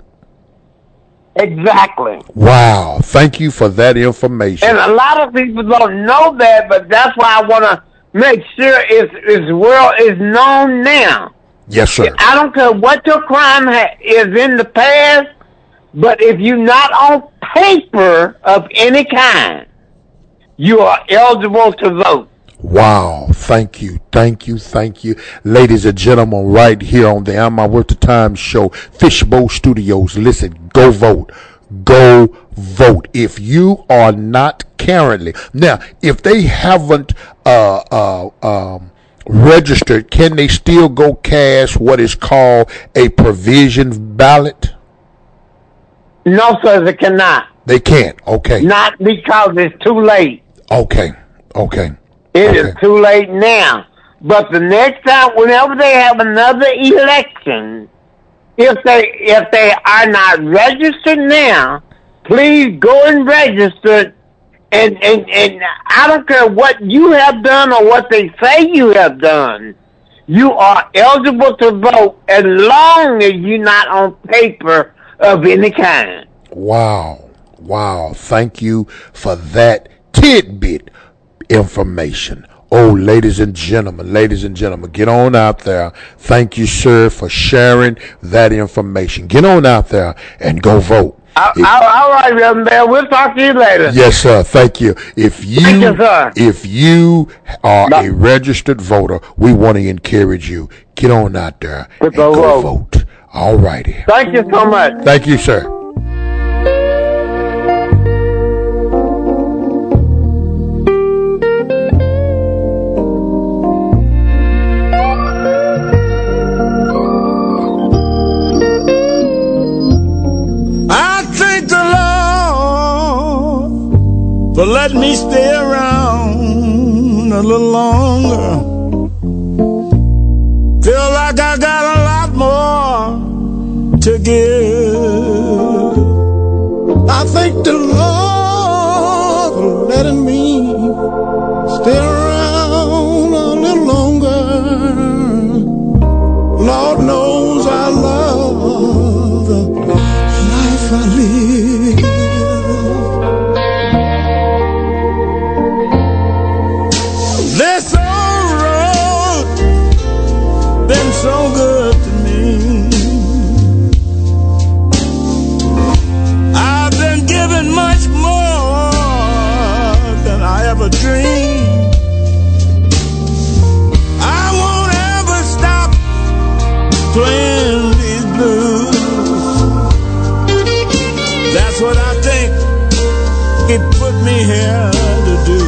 Exactly. Wow. Thank you for that information. And a lot of people don't know that, but that's why I want to make sure it's well is known now. Yes, sir. I don't care what your crime is in the past, but if you're not on paper of any kind, you are eligible to vote. Wow. Thank you. Ladies and gentlemen, right here on the Am I Worth the Time show, Fishbowl Studios. Listen, go vote. Go vote. If you are not currently. Now, if they haven't, registered, can they still go cast what is called a provision ballot? No, sir, they cannot. They can't, okay. Not because it's too late. Okay. It is too late now. But the next time, whenever they have another election, if they are not registered now, please go and register. And I don't care what you have done or what they say you have done. You are eligible to vote as long as you're not on paper of any kind. Wow. Thank you for that tidbit information. Oh, ladies and gentlemen, get on out there. Thank you, sir, for sharing that information. Get on out there and go vote. All right, young man. We'll talk to you later. Yes, sir. Thank you. If you are a registered voter, we want to encourage you. Get on out there and go vote. All righty. Thank you so much. Thank you, sir. But let me stay around a little longer. Feel like I got a lot more to give. I thank the Lord for letting me stay around a little longer. Lord knows I love the life I live. So good to me. I've been given much more than I ever dreamed. I won't ever stop playing these blues. That's what I think it put me here to do.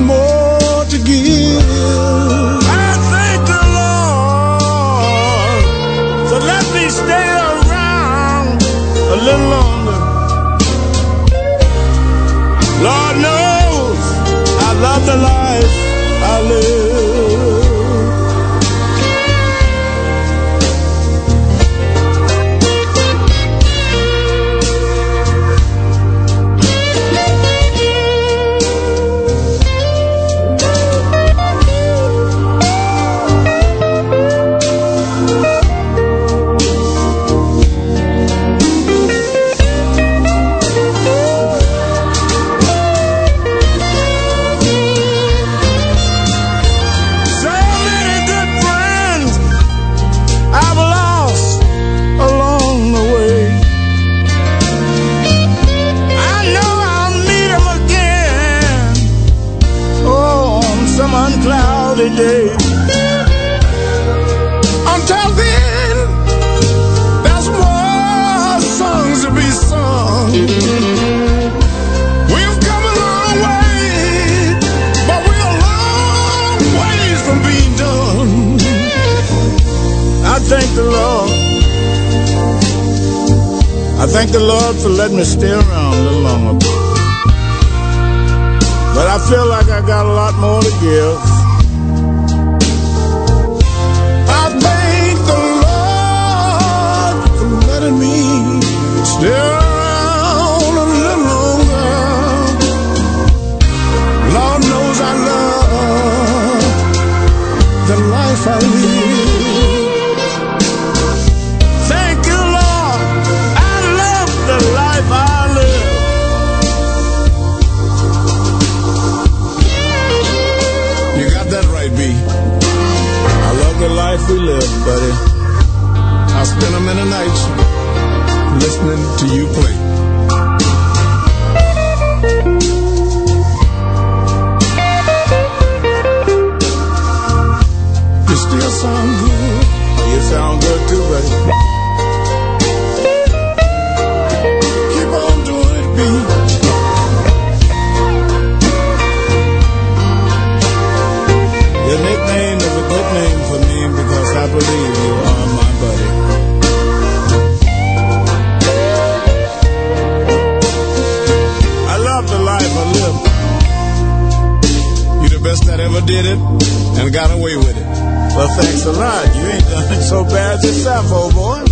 More to give. I thank the Lord for letting me stay around a little longer. Lord knows I love the life I thank the Lord for letting me stay around a little longer. But I feel like I got a lot more to give. I thank the Lord for letting me stay around a little longer. Lord knows I love the life I live. Life we live, buddy. I spend a minute night listening to you play. You still sound good. You sound good too, buddy. Keep on doing it, B. Your nickname is a good name for me. Because I believe you are my buddy. I love the life I live. You're the best that ever did it and got away with it. Well, thanks a lot. You ain't done so bad yourself, old boy.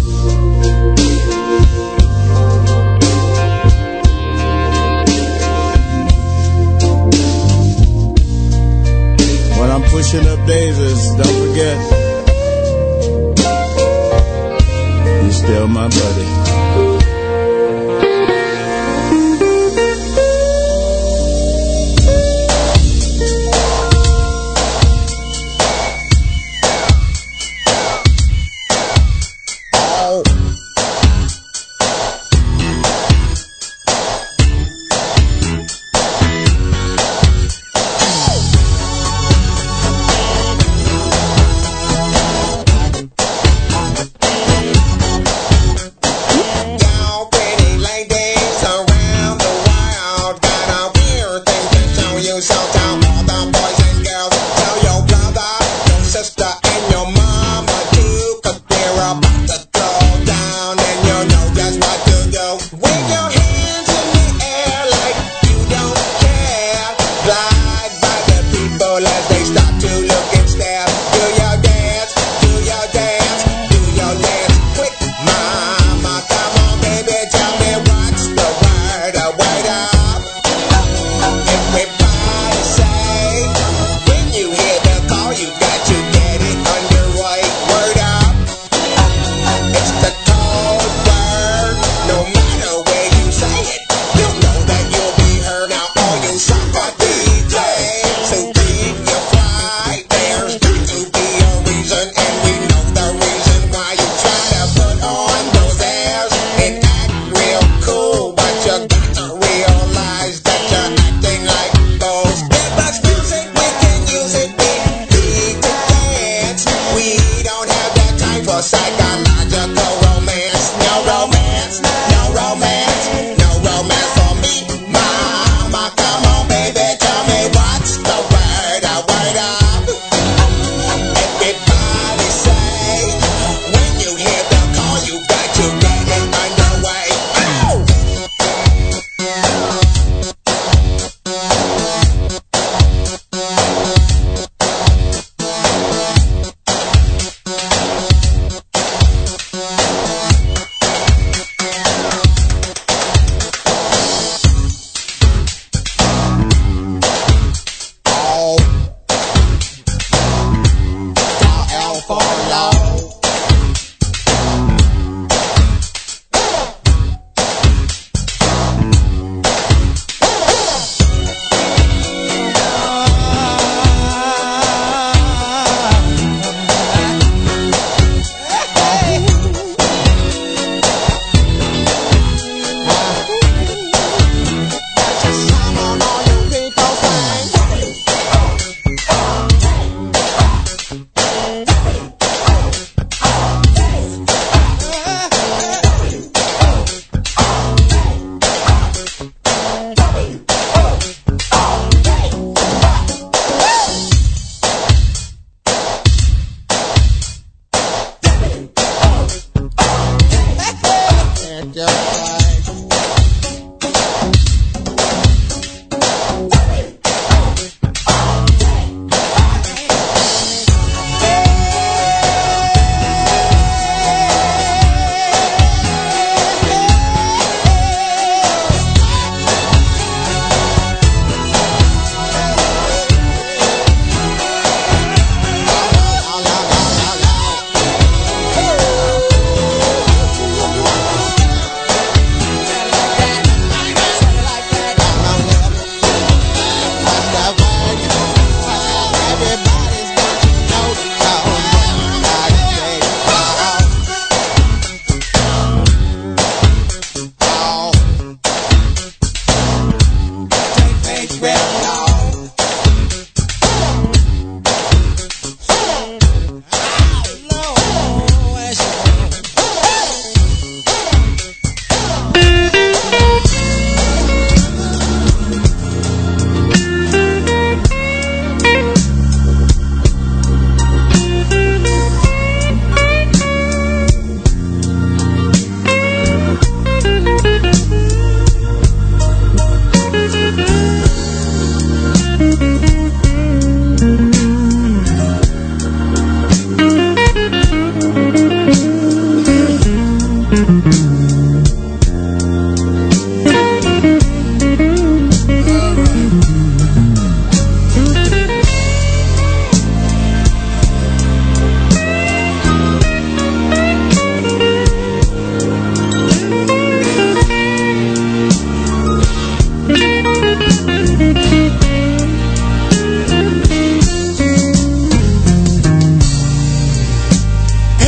pushing up daisies, don't forget. You're still my buddy.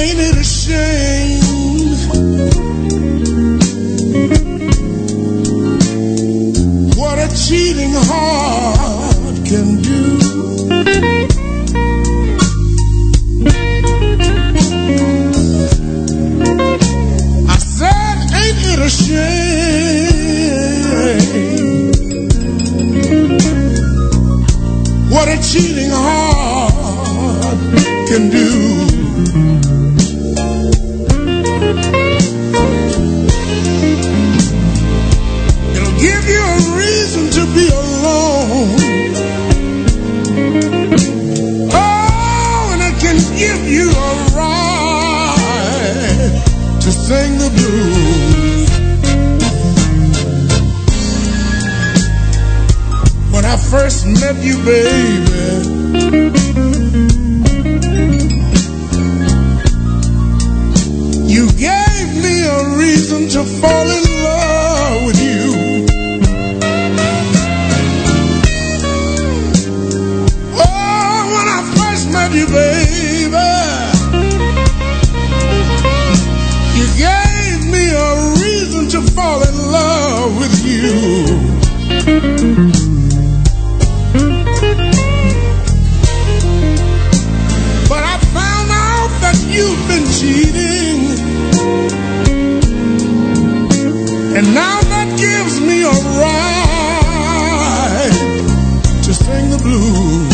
Ain't it a shame what a cheating heart can do? I said, ain't it a shame what a cheating heart can do? Sing the blues. When I first met you, baby, you gave me a reason to fall in love with you. Oh, when I first met you, baby, to fall in love with you. But I found out that you've been cheating, and now that gives me a right to sing the blues.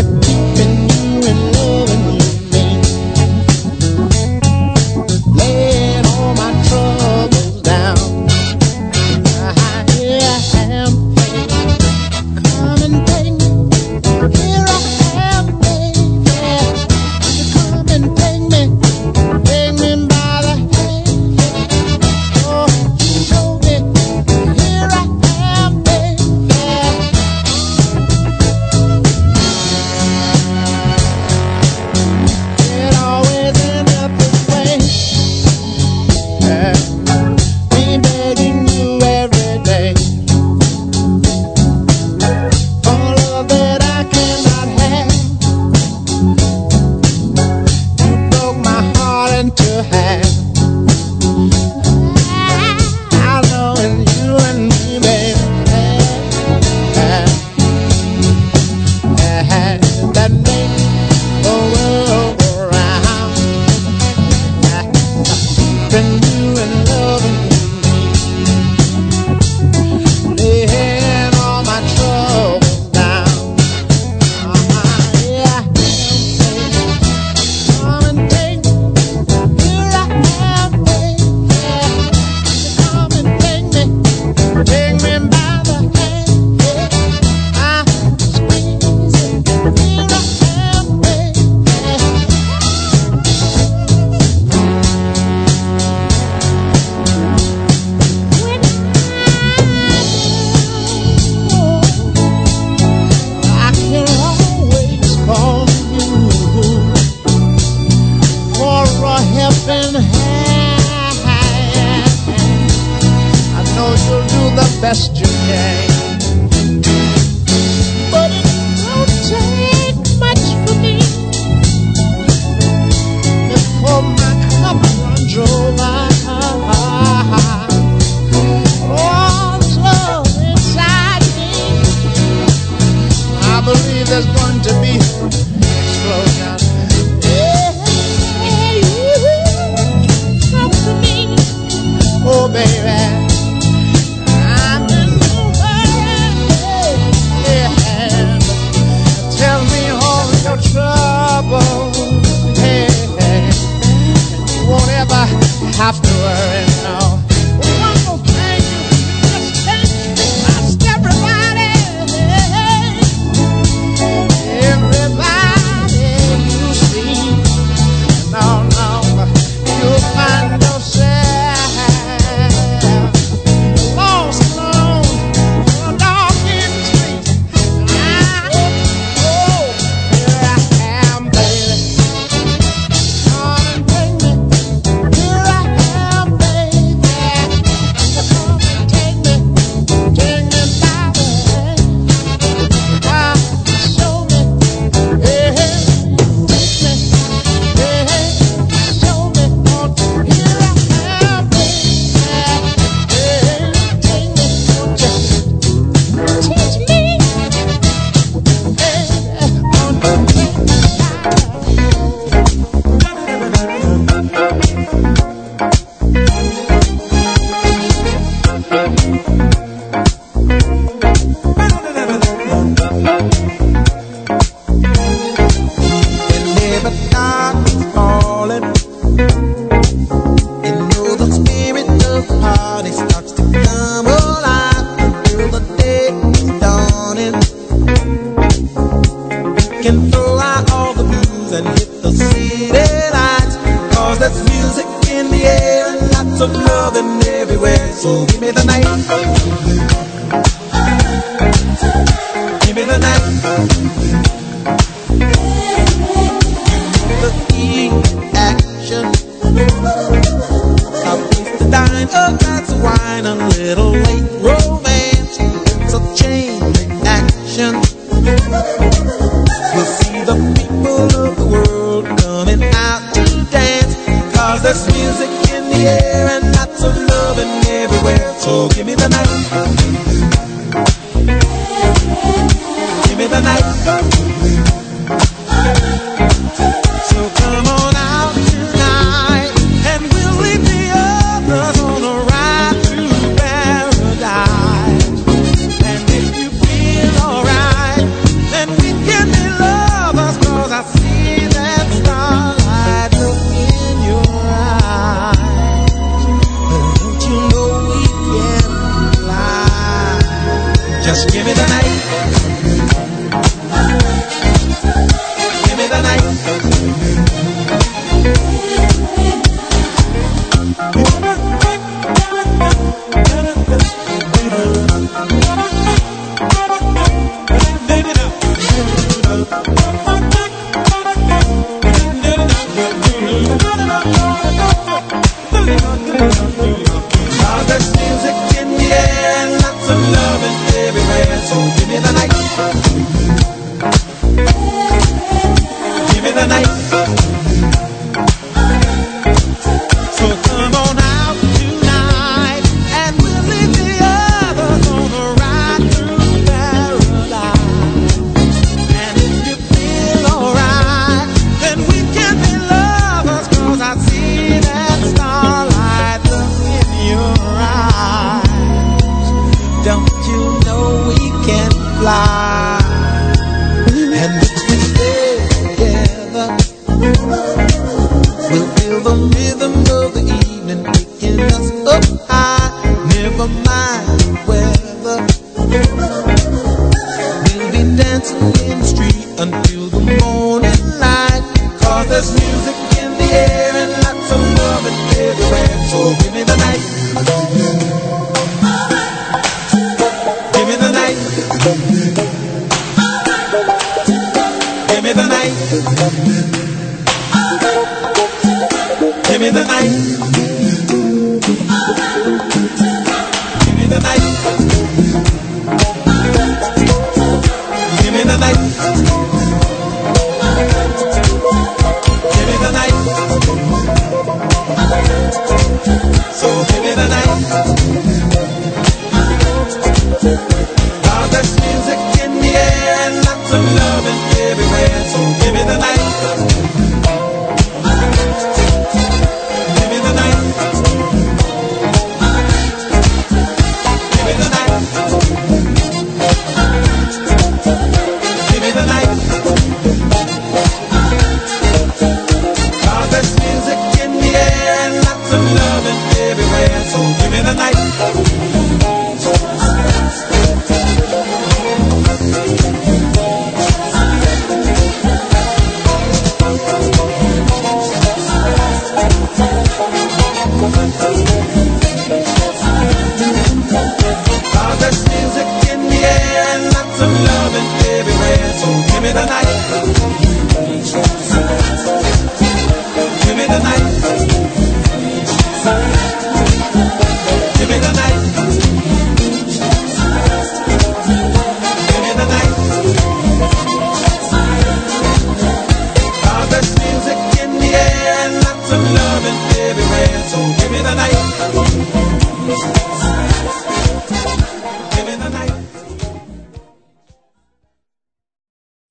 Love.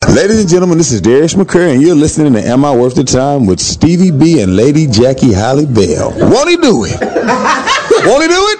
Ladies and gentlemen, this is Darius McCurry, and you're listening to Am I Worth the Time with Stevie B and Lady Jackie Holly Bell. Won't he do it? Won't he do it?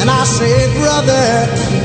And I said, brother,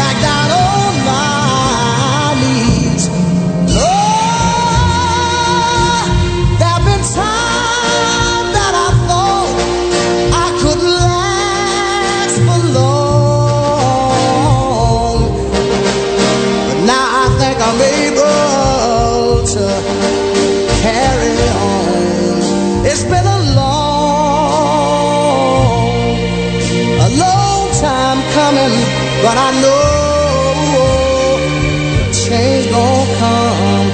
back down on my knees. Oh, there have been times that I thought I couldn't last for long, but now I think I'm able to carry on. It's been a long time coming, but I know change gon' come.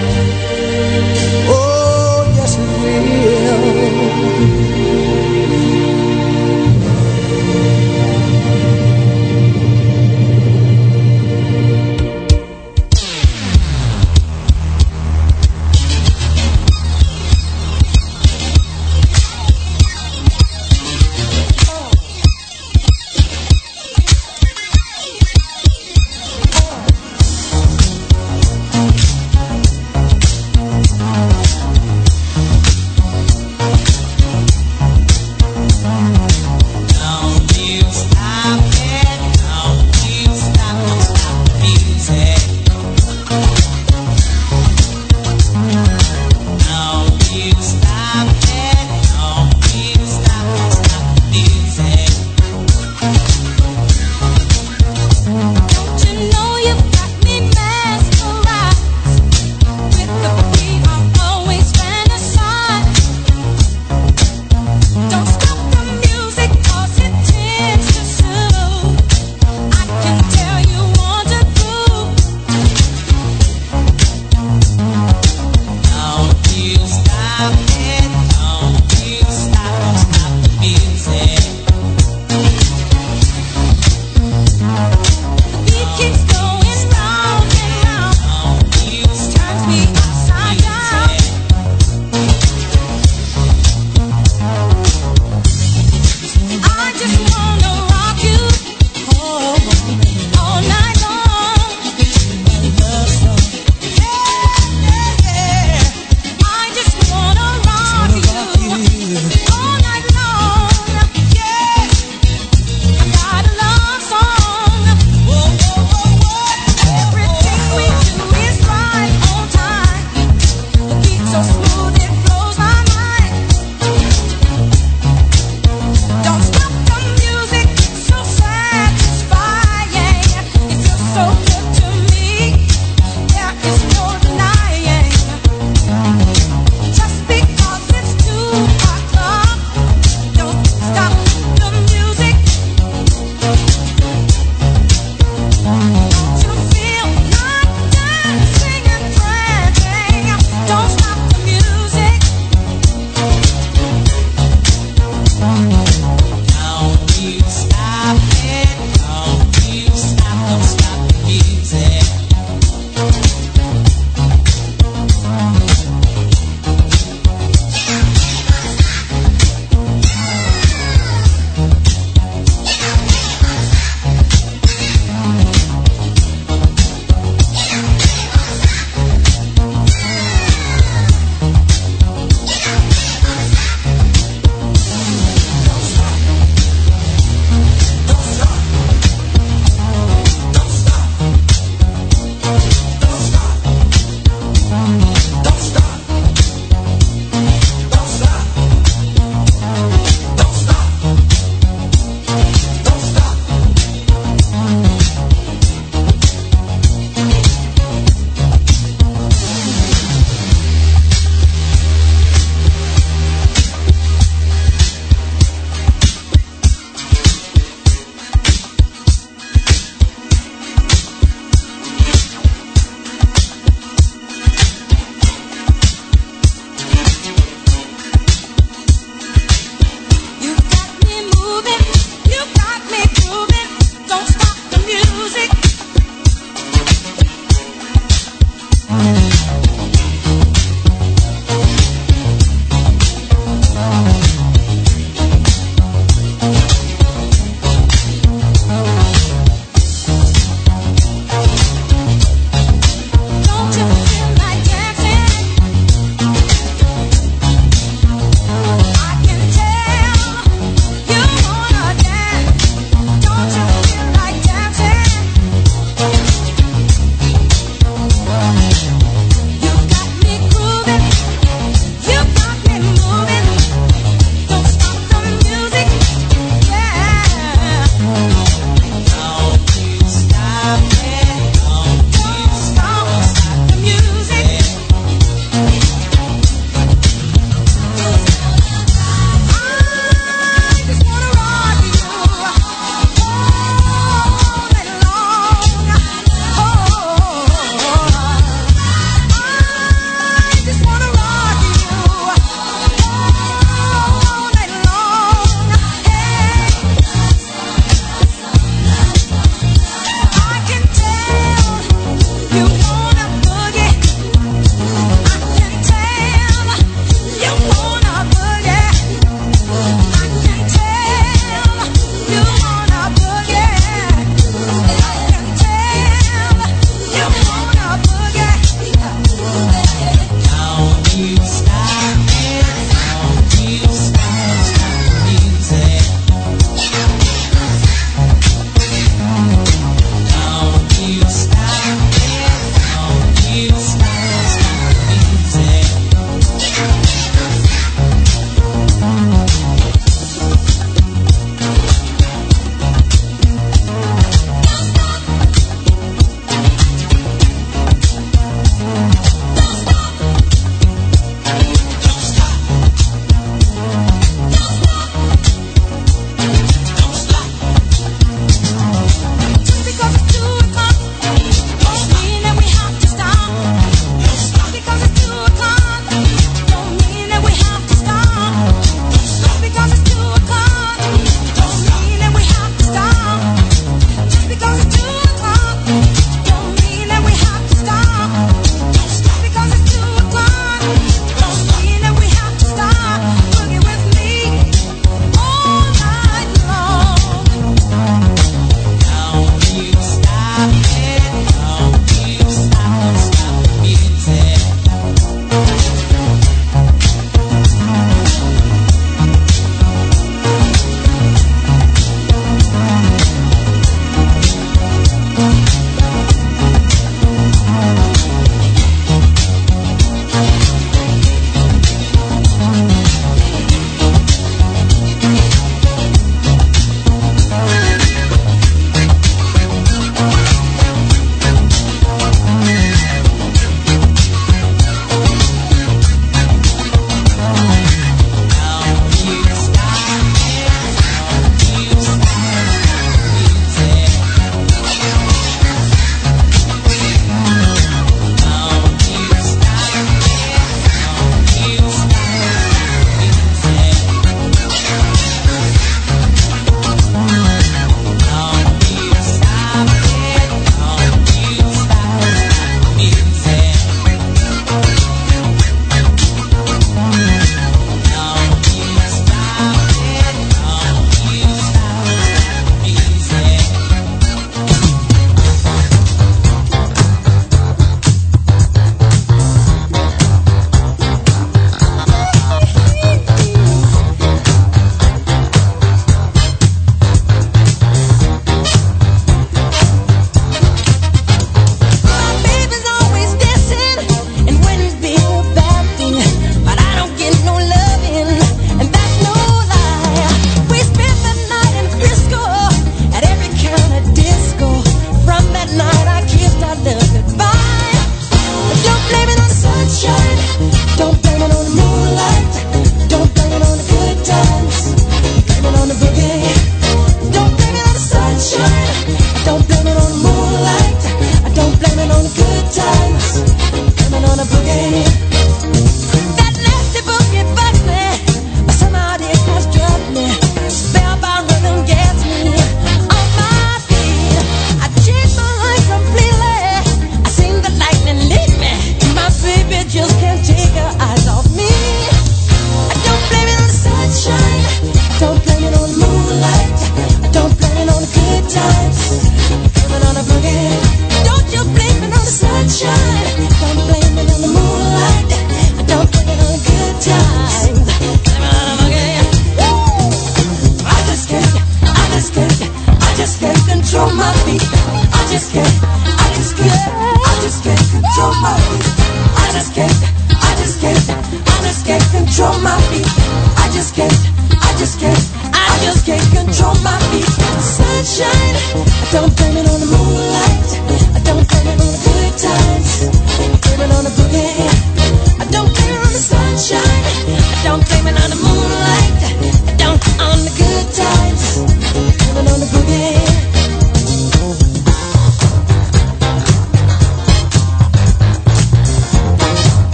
Oh, yes it will.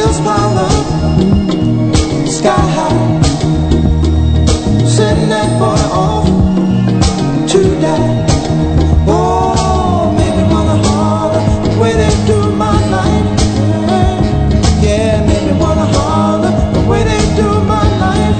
still swallow. Sky high, send that boy off to die. Oh, make me wanna holler the way they do my life. Yeah, make me wanna holler the way they do my life.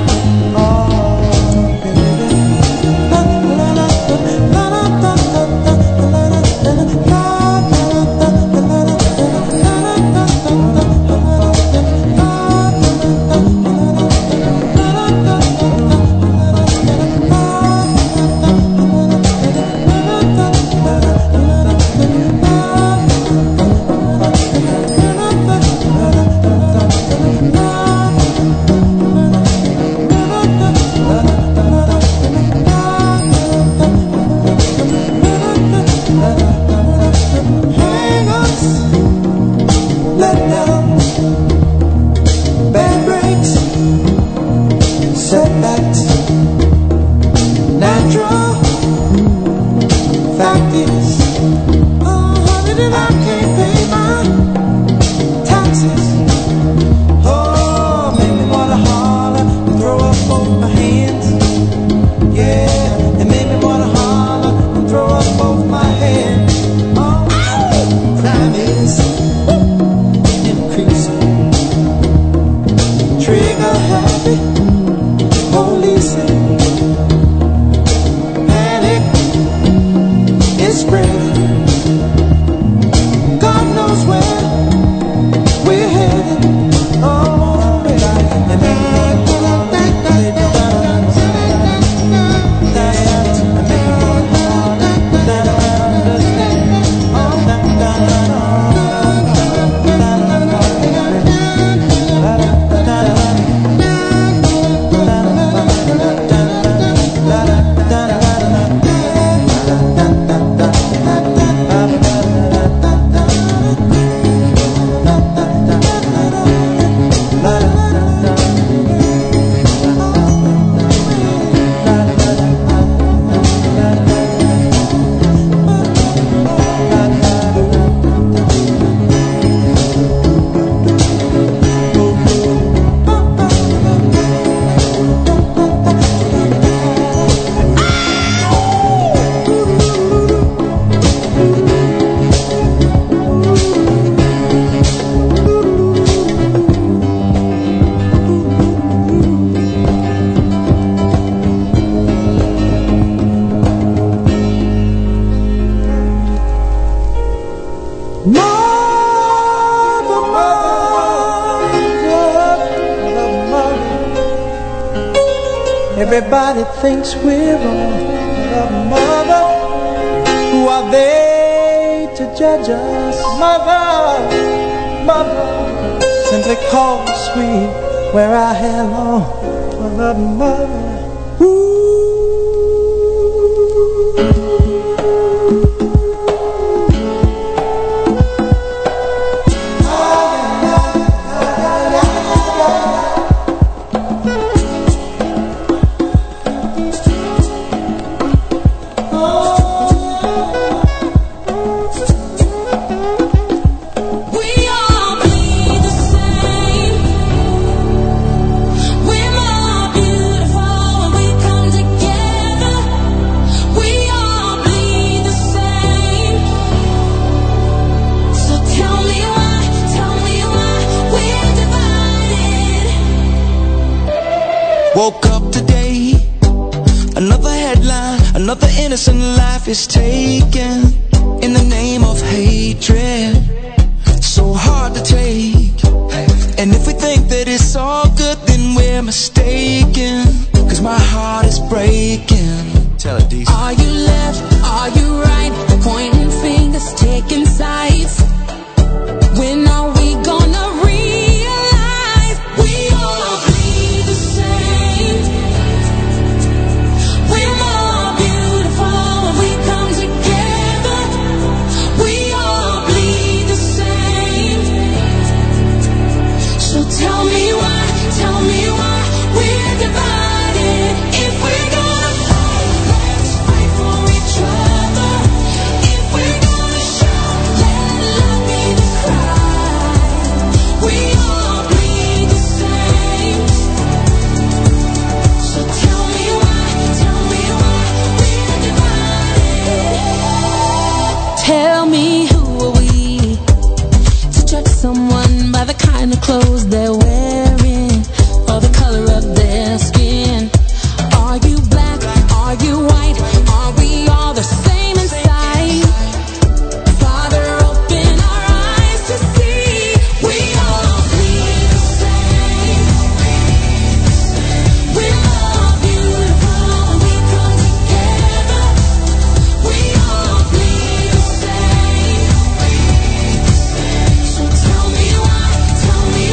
Everybody thinks we're wrong. The mother, who are they to judge us? Mother, mother, simply cause we wear our hair long. The mother, is taken in the name of hatred, so hard to take. And if we think that it's all good, then we're mistaken, cause my heart is breaking. Tell it, decent. Are you left? Are you right? Pointing fingers, taking sides. When are we gonna realize we all bleed the same? Tell me why we're divided if we're gonna fight. they're wearing or the color of their skin. Are you black? Are you white? Are we all the same inside? Father, open our eyes to see we all bleed the same. We're all beautiful. We come together. We all bleed the same. So tell me why we're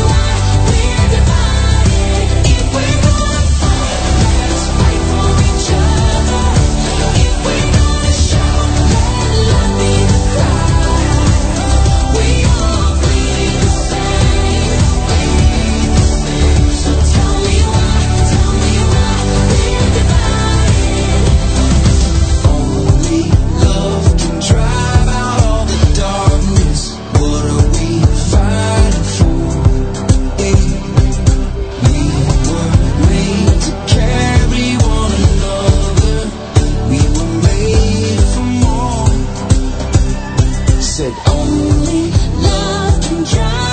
divided. If we're gonna fight, let us fight for each other. If we're gonna shout, let love be the cry. We all bleed the same. So tell me why we're divided. Only love can drive out all the darkness. What are we fighting for? We were made to carry one another. We were made for more. Said only love can drive